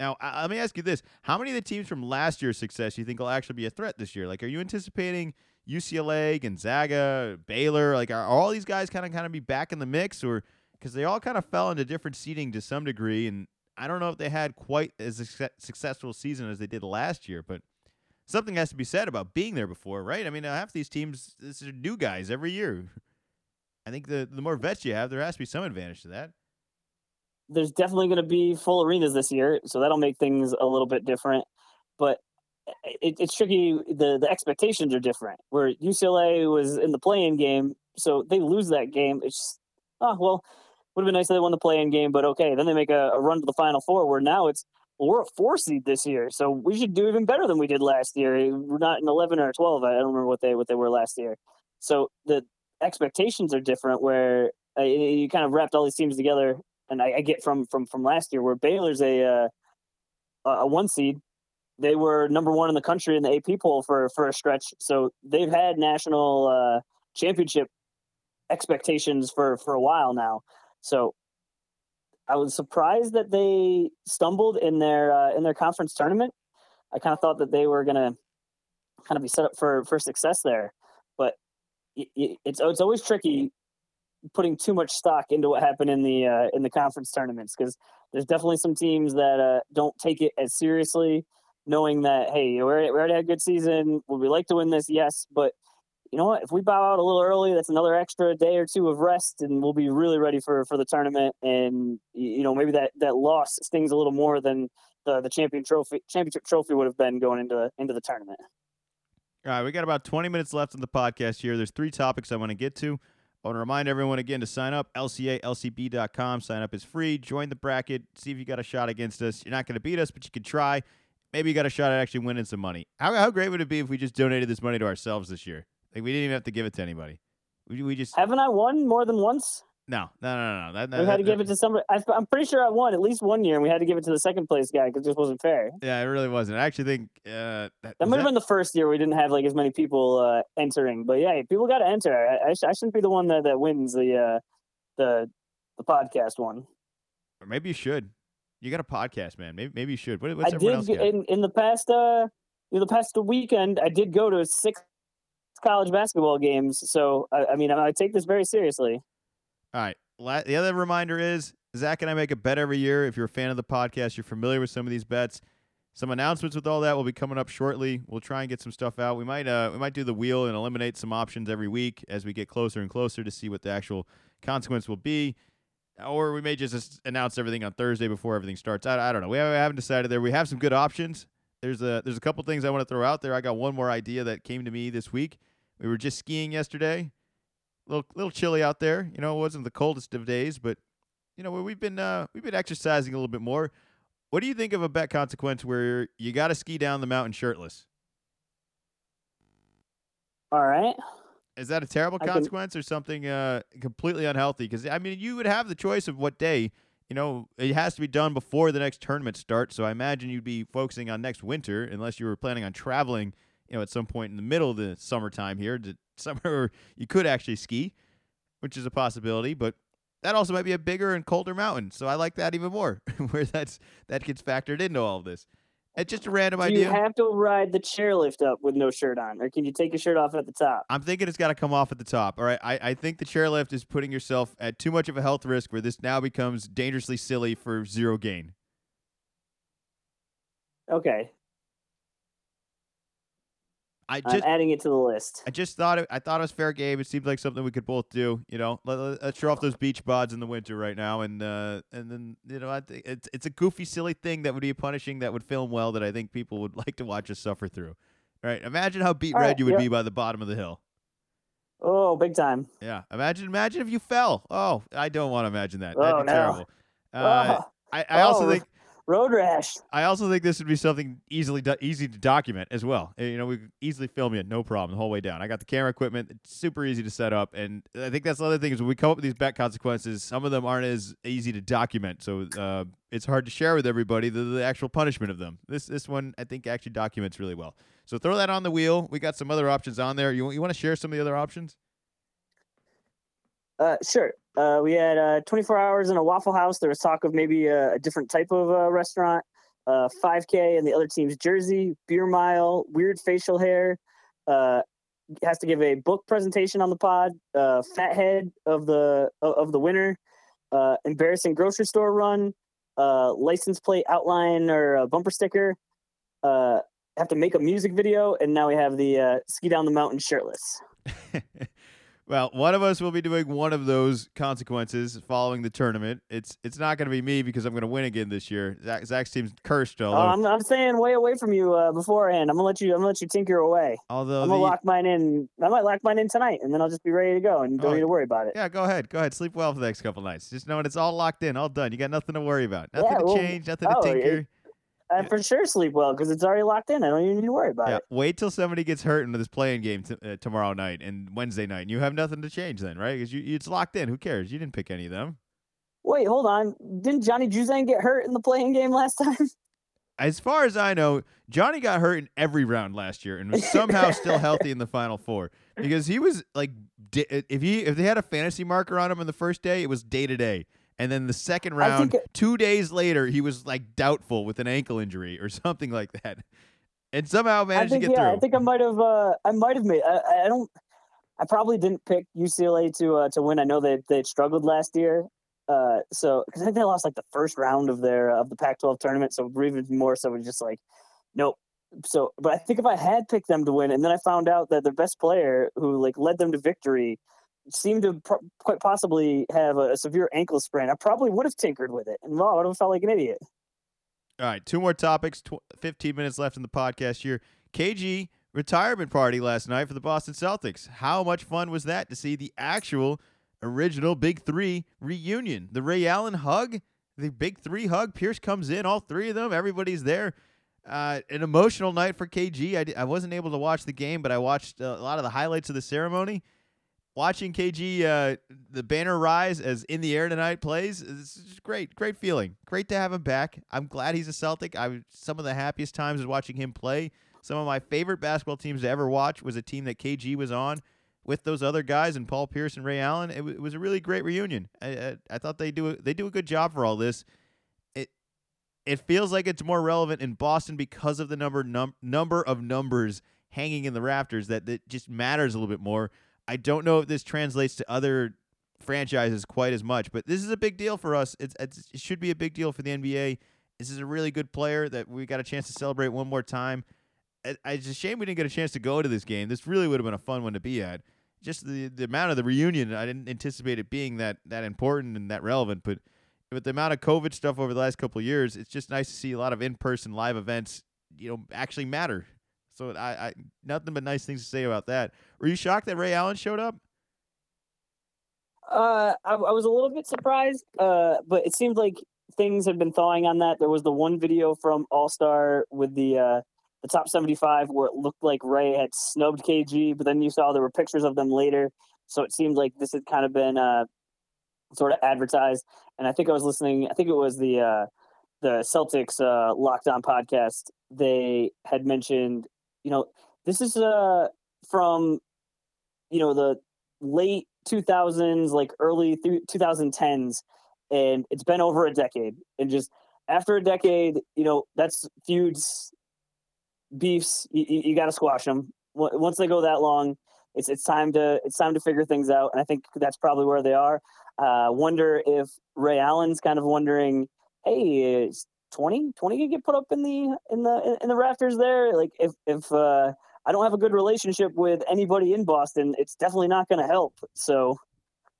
Now, I- let me ask you this. How many of the teams from last year's success do you think will actually be a threat this year? Like, are you anticipating U C L A, Gonzaga, Baylor? Like, are all these guys kind of kind of be back in the mix? Or because they all kind of fell into different seeding to some degree, and I don't know if they had quite as a successful season as they did last year, but something has to be said about being there before, right? I mean, half these teams, these are new guys every year. I think the, the more vets you have, there has to be some advantage to that. There's definitely going to be full arenas this year, so that'll make things a little bit different. But it, it's tricky. The, the expectations are different, where U C L A was in the play-in game, so they lose that game. It's just, oh, well, would have been nice if they won the play-in game, but okay. Then they make a, a run to the Final Four, where now it's, well, we're a four seed this year, so we should do even better than we did last year. We're not an eleven or a twelve. I don't remember what they what they were last year. So the expectations are different, where uh, you kind of wrapped all these teams together. And I, I get from, from, from last year, where Baylor's a, uh, a one seed. They were number one in the country in the A P poll for, for a stretch. So they've had national uh, championship expectations for, for a while now. So I was surprised that they stumbled in their, uh, in their conference tournament. I kind of thought that they were going to kind of be set up for, for success there, but it's it's always tricky putting too much stock into what happened in the uh, in the conference tournaments, because there's definitely some teams that uh, don't take it as seriously, knowing that, hey, we already, we already had a good season. Would we like to win this? Yes. But you know what? If we bow out a little early, that's another extra day or two of rest, and we'll be really ready for, for the tournament. And, you know, maybe that, that loss stings a little more than the, the champion trophy, championship trophy would have been going into into the tournament. All right, we got about twenty minutes left in the podcast here. There's three topics I want to get to. I want to remind everyone again to sign up, L C A L C B dot com. Sign up is free. Join the bracket. See if you got a shot against us. You're not going to beat us, but you can try. Maybe you got a shot at actually winning some money. How, how great would it be if we just donated this money to ourselves this year? Like, we didn't even have to give it to anybody. We, we just haven't I won more than once? No, no, no, no. That, that, we had that, to give that, it to somebody. I, I'm pretty sure I won at least one year, and we had to give it to the second place guy because it just wasn't fair. Yeah, it really wasn't. I actually think uh, that, that might that... have been the first year we didn't have like as many people uh, entering. But yeah, people got to enter. I, I, sh- I shouldn't be the one that, that wins the uh, the the podcast one. Or maybe you should. You got a podcast, man. Maybe maybe you should. What, what's I everyone did else in, in the past uh in the past weekend. I did go to six college basketball games. So I, I mean, I, I take this very seriously. All right. La- the other reminder is Zach and I make a bet every year. If you're a fan of the podcast, you're familiar with some of these bets. Some announcements with all that will be coming up shortly. We'll try and get some stuff out. We might uh, we might do the wheel and eliminate some options every week as we get closer and closer to see what the actual consequence will be. Or we may just announce everything on Thursday before everything starts. I, I don't know. We haven't decided there. We have some good options. there's a there's a couple things I want to throw out there. I got one more idea that came to me this week. We were just skiing yesterday. A little little chilly out there. You know, it wasn't the coldest of days, but you know, we've been uh, we've been exercising a little bit more. What do you think of a bet consequence where you got to ski down the mountain shirtless? All right. Is that a terrible I consequence can... or something uh, completely unhealthy? Because, I mean, you would have the choice of what day. You know, it has to be done before the next tournament starts, so I imagine you'd be focusing on next winter unless you were planning on traveling, you know, at some point in the middle of the summertime here to somewhere you could actually ski, which is a possibility, but that also might be a bigger and colder mountain, so I like that even more, where that's that gets factored into all of this. It's just a random idea. Do you idea. have to ride the chairlift up with no shirt on, or can you take your shirt off at the top? I'm thinking it's got to come off at the top. All right, I, I think the chairlift is putting yourself at too much of a health risk where this now becomes dangerously silly for zero gain. Okay. I just, I'm adding it to the list. I just thought it, I thought it was fair game. It seemed like something we could both do. You know, let, let's throw off those beach bods in the winter right now, and uh, and then you know, I think it's it's a goofy, silly thing that would be punishing, that would film well, that I think people would like to watch us suffer through. All right, imagine how beat All red right, you would yep. be by the bottom of the hill. Oh, big time! Yeah, imagine imagine if you fell. Oh, I don't want to imagine that. Oh, That'd be no. terrible. Uh, oh. I, I also oh. think. Road rash. I also think this would be something easily do- easy to document as well. You know, we could easily film it, no problem, the whole way down. I got the camera equipment; it's super easy to set up, and I think that's the other thing is when we come up with these bet consequences, some of them aren't as easy to document, so uh, it's hard to share with everybody the, the actual punishment of them. This this one I think actually documents really well. So throw that on the wheel. We got some other options on there. You you want to share some of the other options? Uh, sure. Uh, we had uh, twenty-four hours in a Waffle House. There was talk of maybe uh, a different type of uh, restaurant, uh, five K in the other team's jersey, beer mile, weird facial hair, uh, has to give a book presentation on the pod, uh, fat head of the of the winner, uh, embarrassing grocery store run, uh, license plate outline or a bumper sticker, uh, have to make a music video, and now we have the uh, ski down the mountain shirtless. Well, one of us will be doing one of those consequences following the tournament. It's it's not going to be me because I'm going to win again this year. Zach, Zach's team's cursed. Although, oh, I'm I'm staying way away from you uh, beforehand. I'm gonna let you. I'm gonna let you tinker away. Although I'm gonna the, lock mine in. I might lock mine in tonight, and then I'll just be ready to go and don't oh, need to worry about it. Yeah, go ahead. Go ahead. Sleep well for the next couple nights. Just knowing it's all locked in, all done. You got nothing to worry about. Nothing yeah, to well, change. Nothing oh, to tinker. It, I for sure sleep well because it's already locked in. I don't even need to worry about yeah, it. Wait till somebody gets hurt into this play-in game t- uh, tomorrow night and Wednesday night, and you have nothing to change then, right? Because you, it's locked in. Who cares? You didn't pick any of them. Wait, hold on. Didn't Johnny Juzang get hurt in the play-in game last time? As far as I know, Johnny got hurt in every round last year and was somehow still healthy in the Final Four because he was like, if he if they had a fantasy marker on him on the first day, it was day to day. And then the second round, it, two days later, he was like doubtful with an ankle injury or something like that, and somehow managed think, to get yeah, through. I think I might have, uh, I might have made. I, I don't. I probably didn't pick U C L A to uh, to win. I know they they struggled last year, uh, so because I think they lost like the first round of their of the Pac twelve tournament. So even more so, was just like, nope. So, but I think if I had picked them to win, and then I found out that their best player, who like led them to victory, seemed to pro- quite possibly have a, a severe ankle sprain, I probably would have tinkered with it. And, well, I would have felt like an idiot. All right, two more topics, tw- fifteen minutes left in the podcast here. K G, retirement party last night for the Boston Celtics. How much fun was that to see the actual original Big Three reunion? The Ray Allen hug, the Big Three hug. Pierce comes in, all three of them. Everybody's there. Uh, an emotional night for K G. I, d- I wasn't able to watch the game, but I watched uh, a lot of the highlights of the ceremony. Watching K G, uh, the banner rise as In the Air Tonight plays, it's just great, great feeling. Great to have him back. I'm glad he's a Celtic. I Some of the happiest times is watching him play. Some of my favorite basketball teams to ever watch was a team that K G was on with those other guys and Paul Pierce and Ray Allen. It, w- it was a really great reunion. I, I, I thought they do a, they do a good job for all this. It it feels like it's more relevant in Boston because of the number num- number of numbers hanging in the rafters that, that just matters a little bit more. I don't know if this translates to other franchises quite as much, but this is a big deal for us. It's, it's, it should be a big deal for the N B A. This is a really good player that we got a chance to celebrate one more time. It, it's a shame we didn't get a chance to go to this game. This really would have been a fun one to be at. Just the, the amount of the reunion, I didn't anticipate it being that, that important and that relevant, but with the amount of COVID stuff over the last couple of years, it's just nice to see a lot of in-person live events you know, actually matter. So I, I nothing but nice things to say about that. Were you shocked that Ray Allen showed up? Uh, I, I was a little bit surprised, uh, but it seemed like things had been thawing on that. There was the one video from All-Star with the uh, the top seventy-five where it looked like Ray had snubbed K G, but then you saw there were pictures of them later. So it seemed like this had kind of been uh, sort of advertised. And I think I was listening, I think it was the uh, the Celtics uh, Locked On podcast. They had mentioned, you know, this is uh, from, you know, the late two thousands, like early th- twenty tens, and it's been over a decade. And just after a decade, you know, that's feuds, beefs. You, you got to squash them. Once they go that long, it's it's time to it's time to figure things out. And I think that's probably where they are. Uh, wonder if Ray Allen's kind of wondering, hey, is twenty twenty gonna get put up in the in the in the rafters there? Like if if uh, I don't have a good relationship with anybody in Boston, it's definitely not going to help. So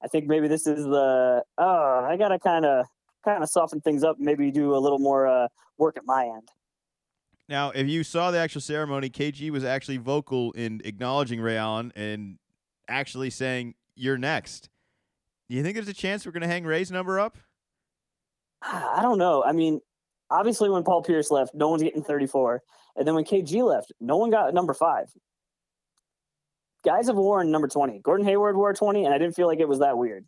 I think maybe this is the, oh, I got to kind of kind of soften things up, maybe do a little more uh, work at my end. Now, if you saw the actual ceremony, K G was actually vocal in acknowledging Ray Allen and actually saying, you're next. Do you think there's a chance we're going to hang Ray's number up? I don't know. I mean, obviously when Paul Pierce left, no one's getting thirty-four. And then when K G left, no one got number five. Guys have worn number twenty. Gordon Hayward wore twenty, and I didn't feel like it was that weird.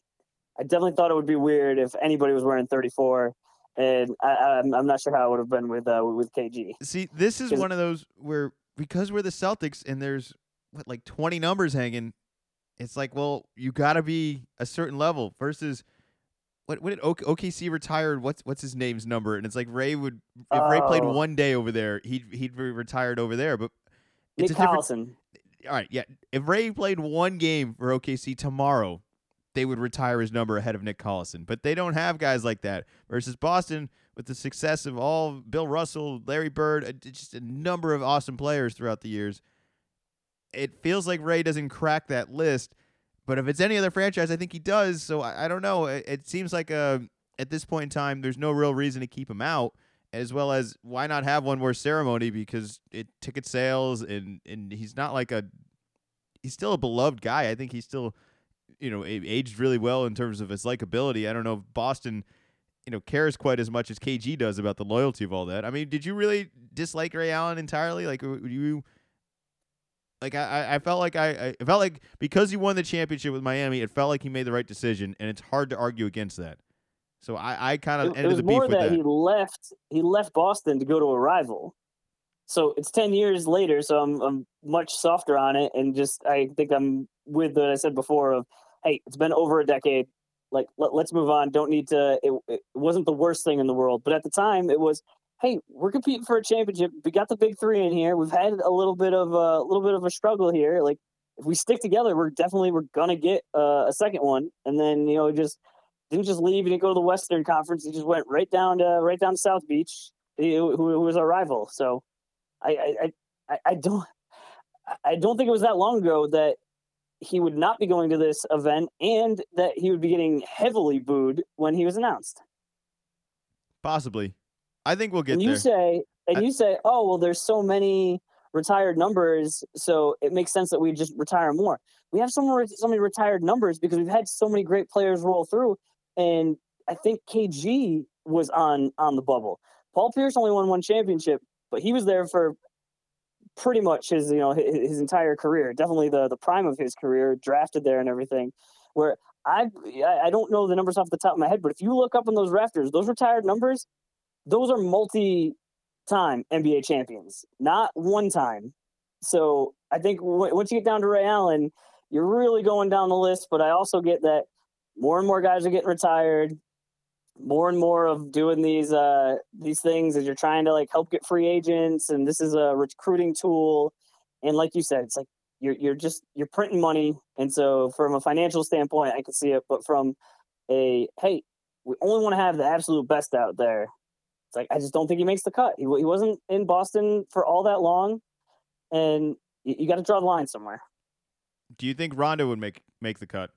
I definitely thought it would be weird if anybody was wearing thirty-four, and I, I'm, I'm not sure how it would have been with uh, with K G. See, this is one of those where, because we're the Celtics and there's, what, like twenty numbers hanging, it's like, well, you got to be a certain level versus... What, what did O K C retired? What's what's his name's number? And it's like Ray would if oh. Ray played one day over there, he'd he'd be retired over there. But it's Nick Collison. All right, yeah. If Ray played one game for O K C tomorrow, they would retire his number ahead of Nick Collison. But they don't have guys like that. Versus Boston, with the success of all Bill Russell, Larry Bird, just a number of awesome players throughout the years, it feels like Ray doesn't crack that list. But if it's any other franchise, I think he does. So I, I don't know. It, it seems like uh, at this point in time, there's no real reason to keep him out, as well as why not have one more ceremony, because it ticket sales and, and he's not like a – he's still a beloved guy. I think he's still, you know, aged really well in terms of his likability. I don't know if Boston, you know, cares quite as much as K G does about the loyalty of all that. I mean, did you really dislike Ray Allen entirely? Like, would you – Like I, I felt like I, I felt like because he won the championship with Miami, it felt like he made the right decision, and it's hard to argue against that. So I, I kind of ended it was the beef more with that. that. He left, he left Boston to go to a rival. So it's ten years later. So I'm, I'm much softer on it, and just I think I'm with what I said before of, hey, it's been over a decade. Like let, let's move on. Don't need to. It, it wasn't the worst thing in the world, but at the time it was. Hey, we're competing for a championship. We got the Big Three in here. We've had a little bit of a little bit of a struggle here. Like, if we stick together, we're definitely we're gonna get uh, a second one. And then you know, just didn't just leave. He didn't go to the Western Conference. He just went right down to right down to South Beach, who, who was our rival. So, I I, I I don't I don't think it was that long ago that he would not be going to this event, and that he would be getting heavily booed when he was announced. Possibly. I think we'll get and you there. Say, and I, you say, oh, well, there's so many retired numbers, so it makes sense that we just retire more. We have so many, so many retired numbers because we've had so many great players roll through, and I think K G was on, on the bubble. Paul Pierce only won one championship, but he was there for pretty much his, you know, his, his entire career, definitely the, the prime of his career, drafted there and everything, where I, I don't know the numbers off the top of my head, but if you look up on those rafters, those retired numbers – those are multi-time N B A champions, not one time. So I think w- once you get down to Ray Allen, you're really going down the list. But I also get that more and more guys are getting retired, more and more of doing these uh, these things as you're trying to like help get free agents, and this is a recruiting tool. And like you said, it's like you're you're just you're printing money. And so from a financial standpoint, I can see it. But from a hey, we only want to have the absolute best out there. It's like, I just don't think he makes the cut. He, he wasn't in Boston for all that long, and you, you got to draw the line somewhere. Do you think Rondo would make, make the cut?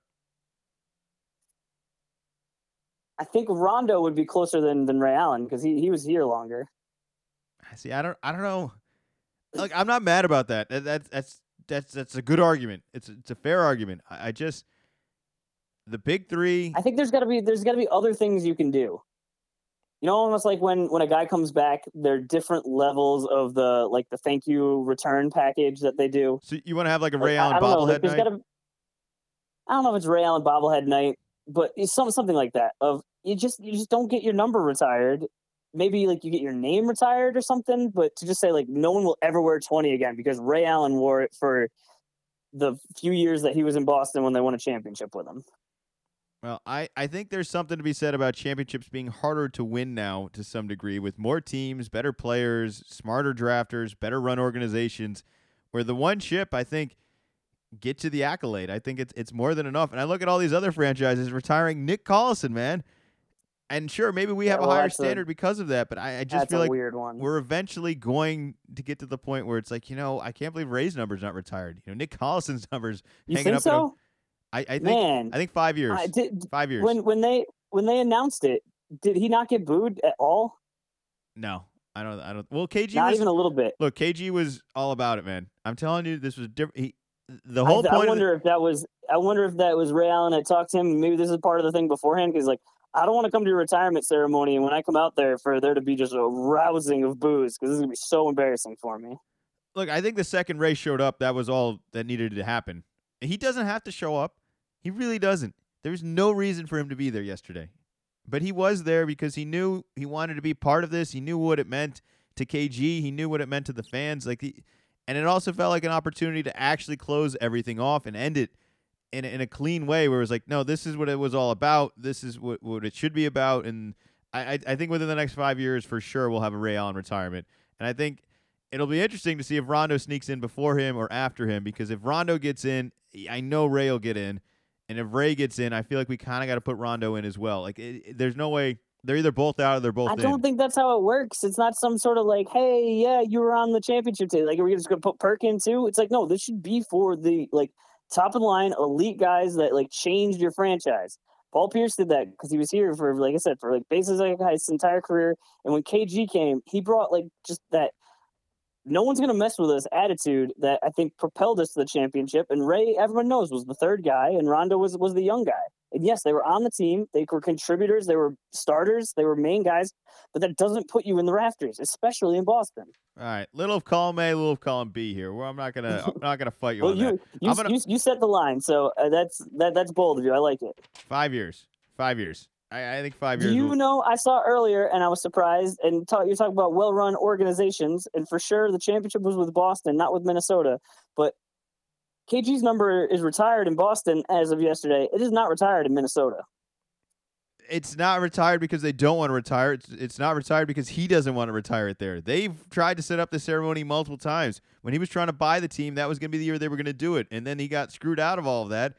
I think Rondo would be closer than, than Ray Allen because he, he was here longer. see, I don't, I don't know. Like, I'm not mad about that. that. That's that's that's that's a good argument. It's it's a fair argument. I, I just the Big Three. I think there's gotta be there's gotta be other things you can do. You know, almost like when, when a guy comes back, there are different levels of the like the thank you return package that they do. So you want to have like a Ray like, Allen bobblehead night? Gotta, I don't know if it's Ray Allen bobblehead night, but it's some something like that. Of you just you just don't get your number retired. Maybe like you get your name retired or something, but to just say like no one will ever wear twenty again because Ray Allen wore it for the few years that he was in Boston when they won a championship with him. Well, I, I think there's something to be said about championships being harder to win now to some degree with more teams, better players, smarter drafters, better run organizations, where the one chip, I think, gets you the accolade. I think it's it's more than enough. And I look at all these other franchises retiring Nick Collison, man. And sure, maybe we yeah, have well, a higher standard a, because of that, but I, I just feel like we're eventually going to get to the point where it's like, you know, I can't believe Ray's number's not retired. You know, Nick Collison's number's you hanging think up so? I, I think Man, I think five years. I did, five years. When when they when they announced it, did he not get booed at all? No, I don't. I don't. Well, K G not was, even a little bit. Look, K G was all about it, man. I'm telling you, this was different. He, the whole I, point. I wonder the, if that was. I wonder if that was Ray Allen that talked to him. Maybe this is part of the thing beforehand because, like, I don't want to come to your retirement ceremony and when I come out there for there to be just a rousing of boos because this is gonna be so embarrassing for me. Look, I think the second Ray showed up, that was all that needed to happen. He doesn't have to show up. He really doesn't. There's no reason for him to be there yesterday. But he was there because he knew he wanted to be part of this. He knew what it meant to K G. He knew what it meant to the fans. Like, he, and it also felt like an opportunity to actually close everything off and end it in, in a clean way where it was like, no, this is what it was all about. This is what, what it should be about. And I, I think within the next five years, for sure, we'll have a Ray Allen retirement. And I think it'll be interesting to see if Rondo sneaks in before him or after him because if Rondo gets in, I know Ray will get in. And if Ray gets in, I feel like we kind of got to put Rondo in as well. Like, it, it, there's no way. They're either both out or they're both in. I don't in. think that's how it works. It's not some sort of like, hey, yeah, you were on the championship team. Like, are we just going to put Perk in too? It's like, no, this should be for the, like, top of the line elite guys that, like, changed your franchise. Paul Pierce did that because he was here for, like I said, for, like, bases like his entire career. And when K G came, he brought, like, just that no one's going to mess with us attitude that I think propelled us to the championship. And Ray, everyone knows, was the third guy, and Rondo was was the young guy. And yes, they were on the team. They were contributors. They were starters. They were main guys. But that doesn't put you in the rafters, especially in Boston. All right, little of column A, little of column B here. Well, I'm not gonna I'm not gonna fight you well, on you, that. You, gonna... you you set the line, so uh, that's that that's bold of you. I like it. Five years. Five years. I, I think five years. You will... know, I saw earlier, and I was surprised. And talk, you're talking about well-run organizations, and for sure, the championship was with Boston, not with Minnesota. But K G's number is retired in Boston as of yesterday. It is not retired in Minnesota. It's not retired because they don't want to retire. It's, it's not retired because he doesn't want to retire it there. They've tried to set up the ceremony multiple times. When he was trying to buy the team, that was going to be the year they were going to do it, and then he got screwed out of all of that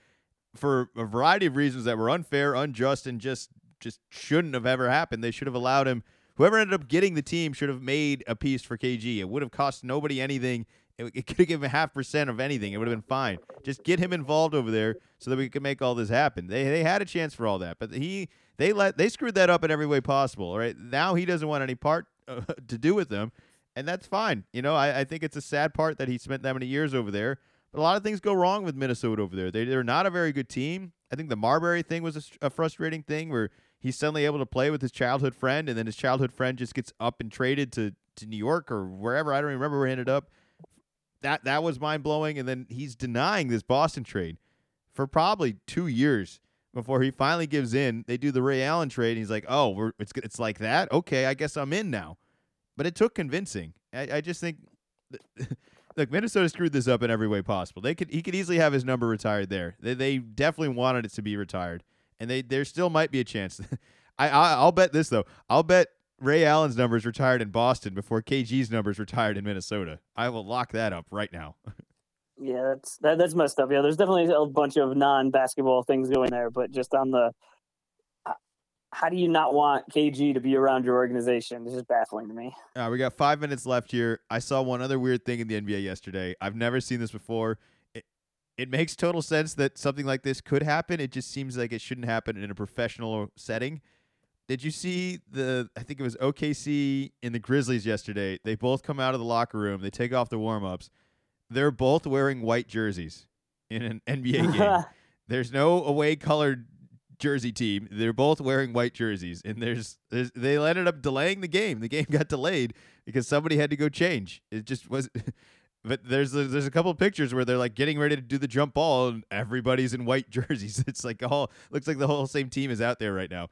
for a variety of reasons that were unfair, unjust, and just. just shouldn't have ever happened. They should have allowed him. Whoever ended up getting the team should have made a piece for K G. It would have cost nobody anything. It, it could have given half percent of anything. It would have been fine. Just get him involved over there so that we could make all this happen. They they had a chance for all that, but he they let they screwed that up in every way possible. All right, now he doesn't want any part uh, to do with them, and that's fine. You know, I, I think it's a sad part that he spent that many years over there. But a lot of things go wrong with Minnesota over there. They they're not a very good team. I think the Marbury thing was a, a frustrating thing where he's suddenly able to play with his childhood friend, and then his childhood friend just gets up and traded to, to New York or wherever. I don't even remember where he ended up. That that was mind-blowing, and then he's denying this Boston trade for probably two years before he finally gives in. They do the Ray Allen trade, and he's like, oh, we're, it's it's like that? Okay, I guess I'm in now. But it took convincing. I, I just think – look, Minnesota screwed this up in every way possible. They could He could easily have his number retired there. They, they definitely wanted it to be retired. And they there still might be a chance. I, I I'll bet this though. I'll bet Ray Allen's number is retired in Boston before K G's number is retired in Minnesota. I will lock that up right now. Yeah, that's that, that's messed up. Yeah, there's definitely a bunch of non-basketball things going there, but just on the uh, how do you not want K G to be around your organization? This is baffling to me. All right, we got five minutes left here. I saw one other weird thing in the N B A yesterday. I've never seen this before. It makes total sense that something like this could happen. It just seems like it shouldn't happen in a professional setting. Did you see the, I think it was O K C and the Grizzlies yesterday. They both come out of the locker room. They take off the warm-ups. They're both wearing white jerseys in an N B A game. There's no away colored jersey team. They're both wearing white jerseys, and there's, there's they ended up delaying the game. The game got delayed because somebody had to go change. It just was. But there's there's a couple of pictures where they're like getting ready to do the jump ball, and everybody's in white jerseys. It's like all looks like the whole same team is out there right now.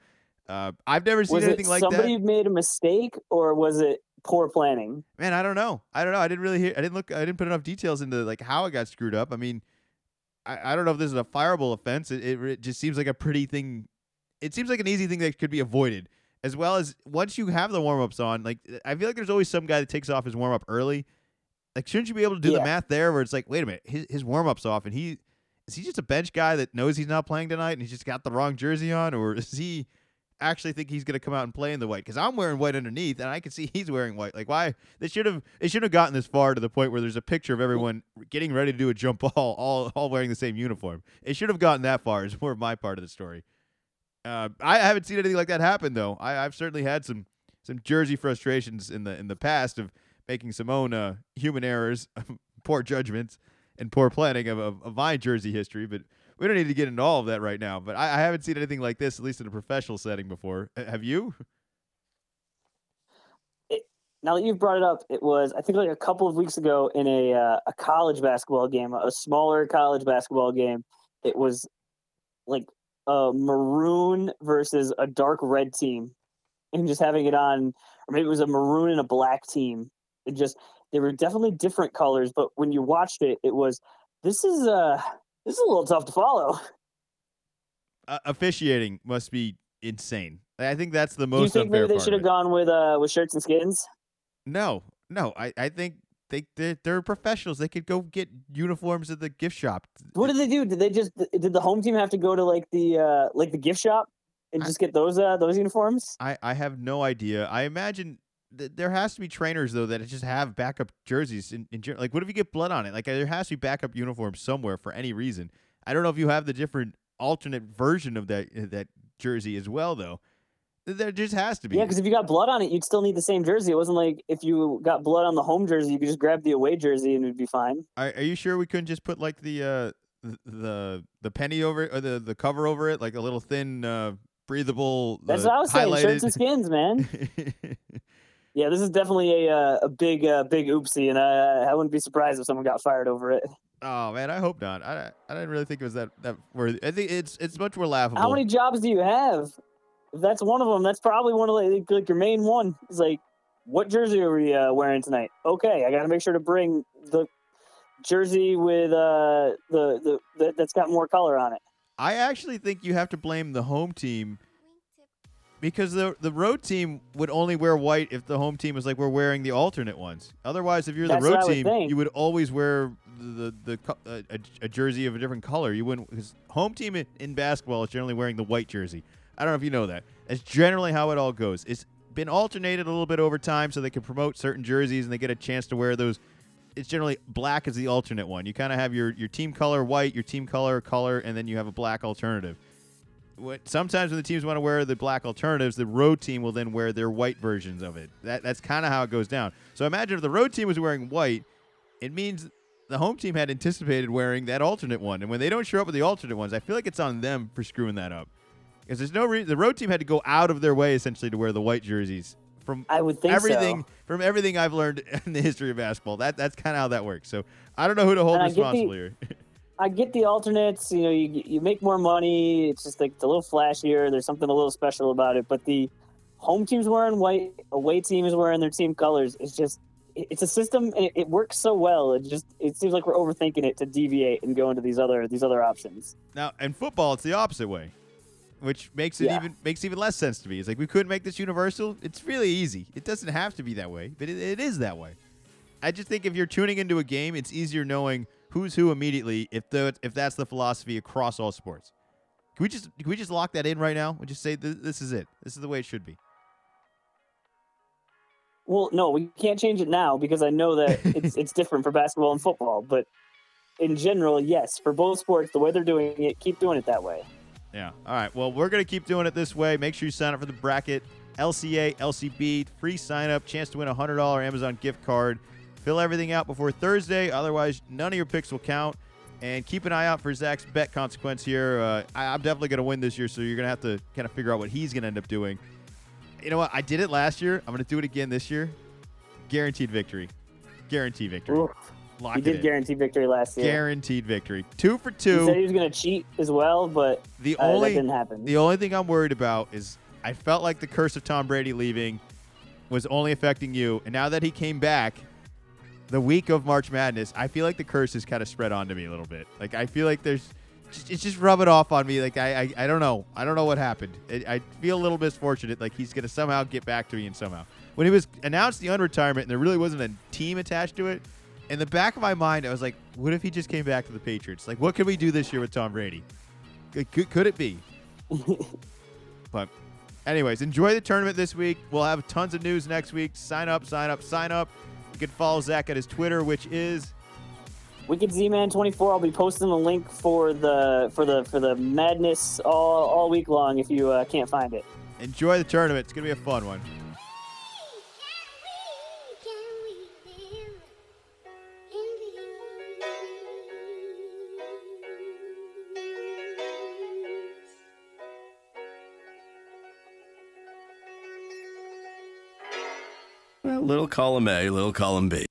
Uh, I've never seen was anything like that. Somebody made a mistake, or was it poor planning? Man, I don't know. I don't know. I didn't really hear. I didn't look. I didn't put enough details into like how it got screwed up. I mean, I, I don't know if this is a fireable offense. It, it it just seems like a pretty thing. It seems like an easy thing that could be avoided. As well as once you have the warm ups on, like I feel like there's always some guy that takes off his warm up early. Like, shouldn't you be able to do yeah. the math there where it's like, wait a minute, his, his warm-up's off, and he is he just a bench guy that knows he's not playing tonight and he's just got the wrong jersey on, or does he actually think he's going to come out and play in the white? Because I'm wearing white underneath, and I can see he's wearing white. Like, why? They should have they should have gotten this far to the point where there's a picture of everyone getting ready to do a jump ball, all, all wearing the same uniform. It should have gotten that far is more of my part of the story. Uh, I haven't seen anything like that happen, though. I, I've certainly had some some jersey frustrations in the in the past of making some own uh, human errors, poor judgments, and poor planning of, of, of my jersey history. But we don't need to get into all of that right now. But I, I haven't seen anything like this, at least in a professional setting, before. Uh, have you? It, now that you've brought it up, it was, I think, like a couple of weeks ago in a uh, a college basketball game, a smaller college basketball game. It was like a maroon versus a dark red team, and just having it on, or maybe it was a maroon and a black team. It just, they were definitely different colors, but when you watched it, it was, this is uh this is a little tough to follow. Uh, officiating must be insane. I think that's the most unfair. Do you think maybe they should have gone with uh with shirts and skins? No, no. I, I think they they're, they're professionals. They could go get uniforms at the gift shop. What did they do? Did they just did the home team have to go to like the uh like the gift shop and I, just get those uh those uniforms? I I have no idea. I imagine. There has to be trainers, though, that just have backup jerseys. In, in, like, what if you get blood on it? Like, there has to be backup uniforms somewhere for any reason. I don't know if you have the different alternate version of that that jersey as well, though. There just has to be. Yeah, because if you got blood on it, you'd still need the same jersey. It wasn't like if you got blood on the home jersey, you could just grab the away jersey and it would be fine. Are, are you sure we couldn't just put, like, the uh, the the penny over it, or the, the cover over it, like a little thin, uh, breathable, That's uh, what I was highlighted... saying, shirts and skins, man. Yeah, this is definitely a uh, a big uh, big oopsie, and I I wouldn't be surprised if someone got fired over it. Oh man, I hope not. I I didn't really think it was that that worthy. I think it's it's much more laughable. How many jobs do you have? If that's one of them, that's probably one of like, like your main one. It's like, what jersey are we uh, wearing tonight? Okay, I got to make sure to bring the jersey with uh the, the the that's got more color on it. I actually think you have to blame the home team. Because the the road team would only wear white if the home team was like, we're wearing the alternate ones. Otherwise, if you're the That's road team, think. you would always wear the the, the a, a jersey of a different color. You wouldn't, because home team in, in basketball is generally wearing the white jersey. I don't know if you know that. That's generally how it all goes. It's been alternated a little bit over time so they can promote certain jerseys and they get a chance to wear those. It's generally black is the alternate one. You kind of have your, your team color white, your team color color, and then you have a black alternative. Sometimes when the teams want to wear the black alternatives, the road team will then wear their white versions of it. That That's kind of how it goes down. So imagine if the road team was wearing white, it means the home team had anticipated wearing that alternate one. And when they don't show up with the alternate ones, I feel like it's on them for screwing that up. Because there's no reason. The road team had to go out of their way, essentially, to wear the white jerseys. From I would think everything, so. From everything I've learned in the history of basketball, that that's kind of how that works. So I don't know who to hold responsible the- here. I get the alternates, you know, you you make more money. It's just like it's a little flashier. There's something a little special about it. But the home team's wearing white, away team is wearing their team colors. It's just, it's a system, and it, it works so well. It just, it seems like we're overthinking it to deviate and go into these other these other options. Now, in football, it's the opposite way, which makes it yeah. even makes even less sense to me. It's like we couldn't make this universal. It's really easy. It doesn't have to be that way, but it, it is that way. I just think if you're tuning into a game, it's easier knowing who's who immediately if the if that's the philosophy across all sports. Can we just can we just lock that in right now? We'll just say th- this is it. This is the way it should be. Well, no, we can't change it now because I know that it's it's different for basketball and football. But in general, yes, for both sports, the way they're doing it, keep doing it that way. Yeah. All right. Well, we're going to keep doing it this way. Make sure you sign up for the bracket. L C A, L C B, free sign-up, chance to win a one hundred dollars Amazon gift card. Fill everything out before Thursday. Otherwise, none of your picks will count. And keep an eye out for Zach's bet consequence here. Uh, I, I'm definitely going to win this year, so you're going to have to kind of figure out what he's going to end up doing. You know what? I did it last year. I'm going to do it again this year. Guaranteed victory. Guaranteed victory. Ooh. Locked he did in. Guarantee victory last year. Guaranteed victory. Two for two. He said he was going to cheat as well, but the uh, only, that didn't happen. The only thing I'm worried about is I felt like the curse of Tom Brady leaving was only affecting you. And now that he came back the week of March Madness, I feel like the curse is kind of spread onto me a little bit. Like, I feel like there's – it's just rubbing off on me. Like, I I, I don't know. I don't know what happened. I, I feel a little misfortunate. Like, he's going to somehow get back to me and somehow. When he was announced the unretirement and there really wasn't a team attached to it, in the back of my mind, I was like, what if he just came back to the Patriots? Like, what could we do this year with Tom Brady? Could, could it be? But – anyways, enjoy the tournament this week. We'll have tons of news next week. Sign up, sign up, sign up. You can follow Zach at his Twitter, which is Wicked Z Man twenty-four. I'll be posting a link for the for the for the madness all all week long. If you uh, can't find it, enjoy the tournament. It's gonna be a fun one. Little column A, little column B.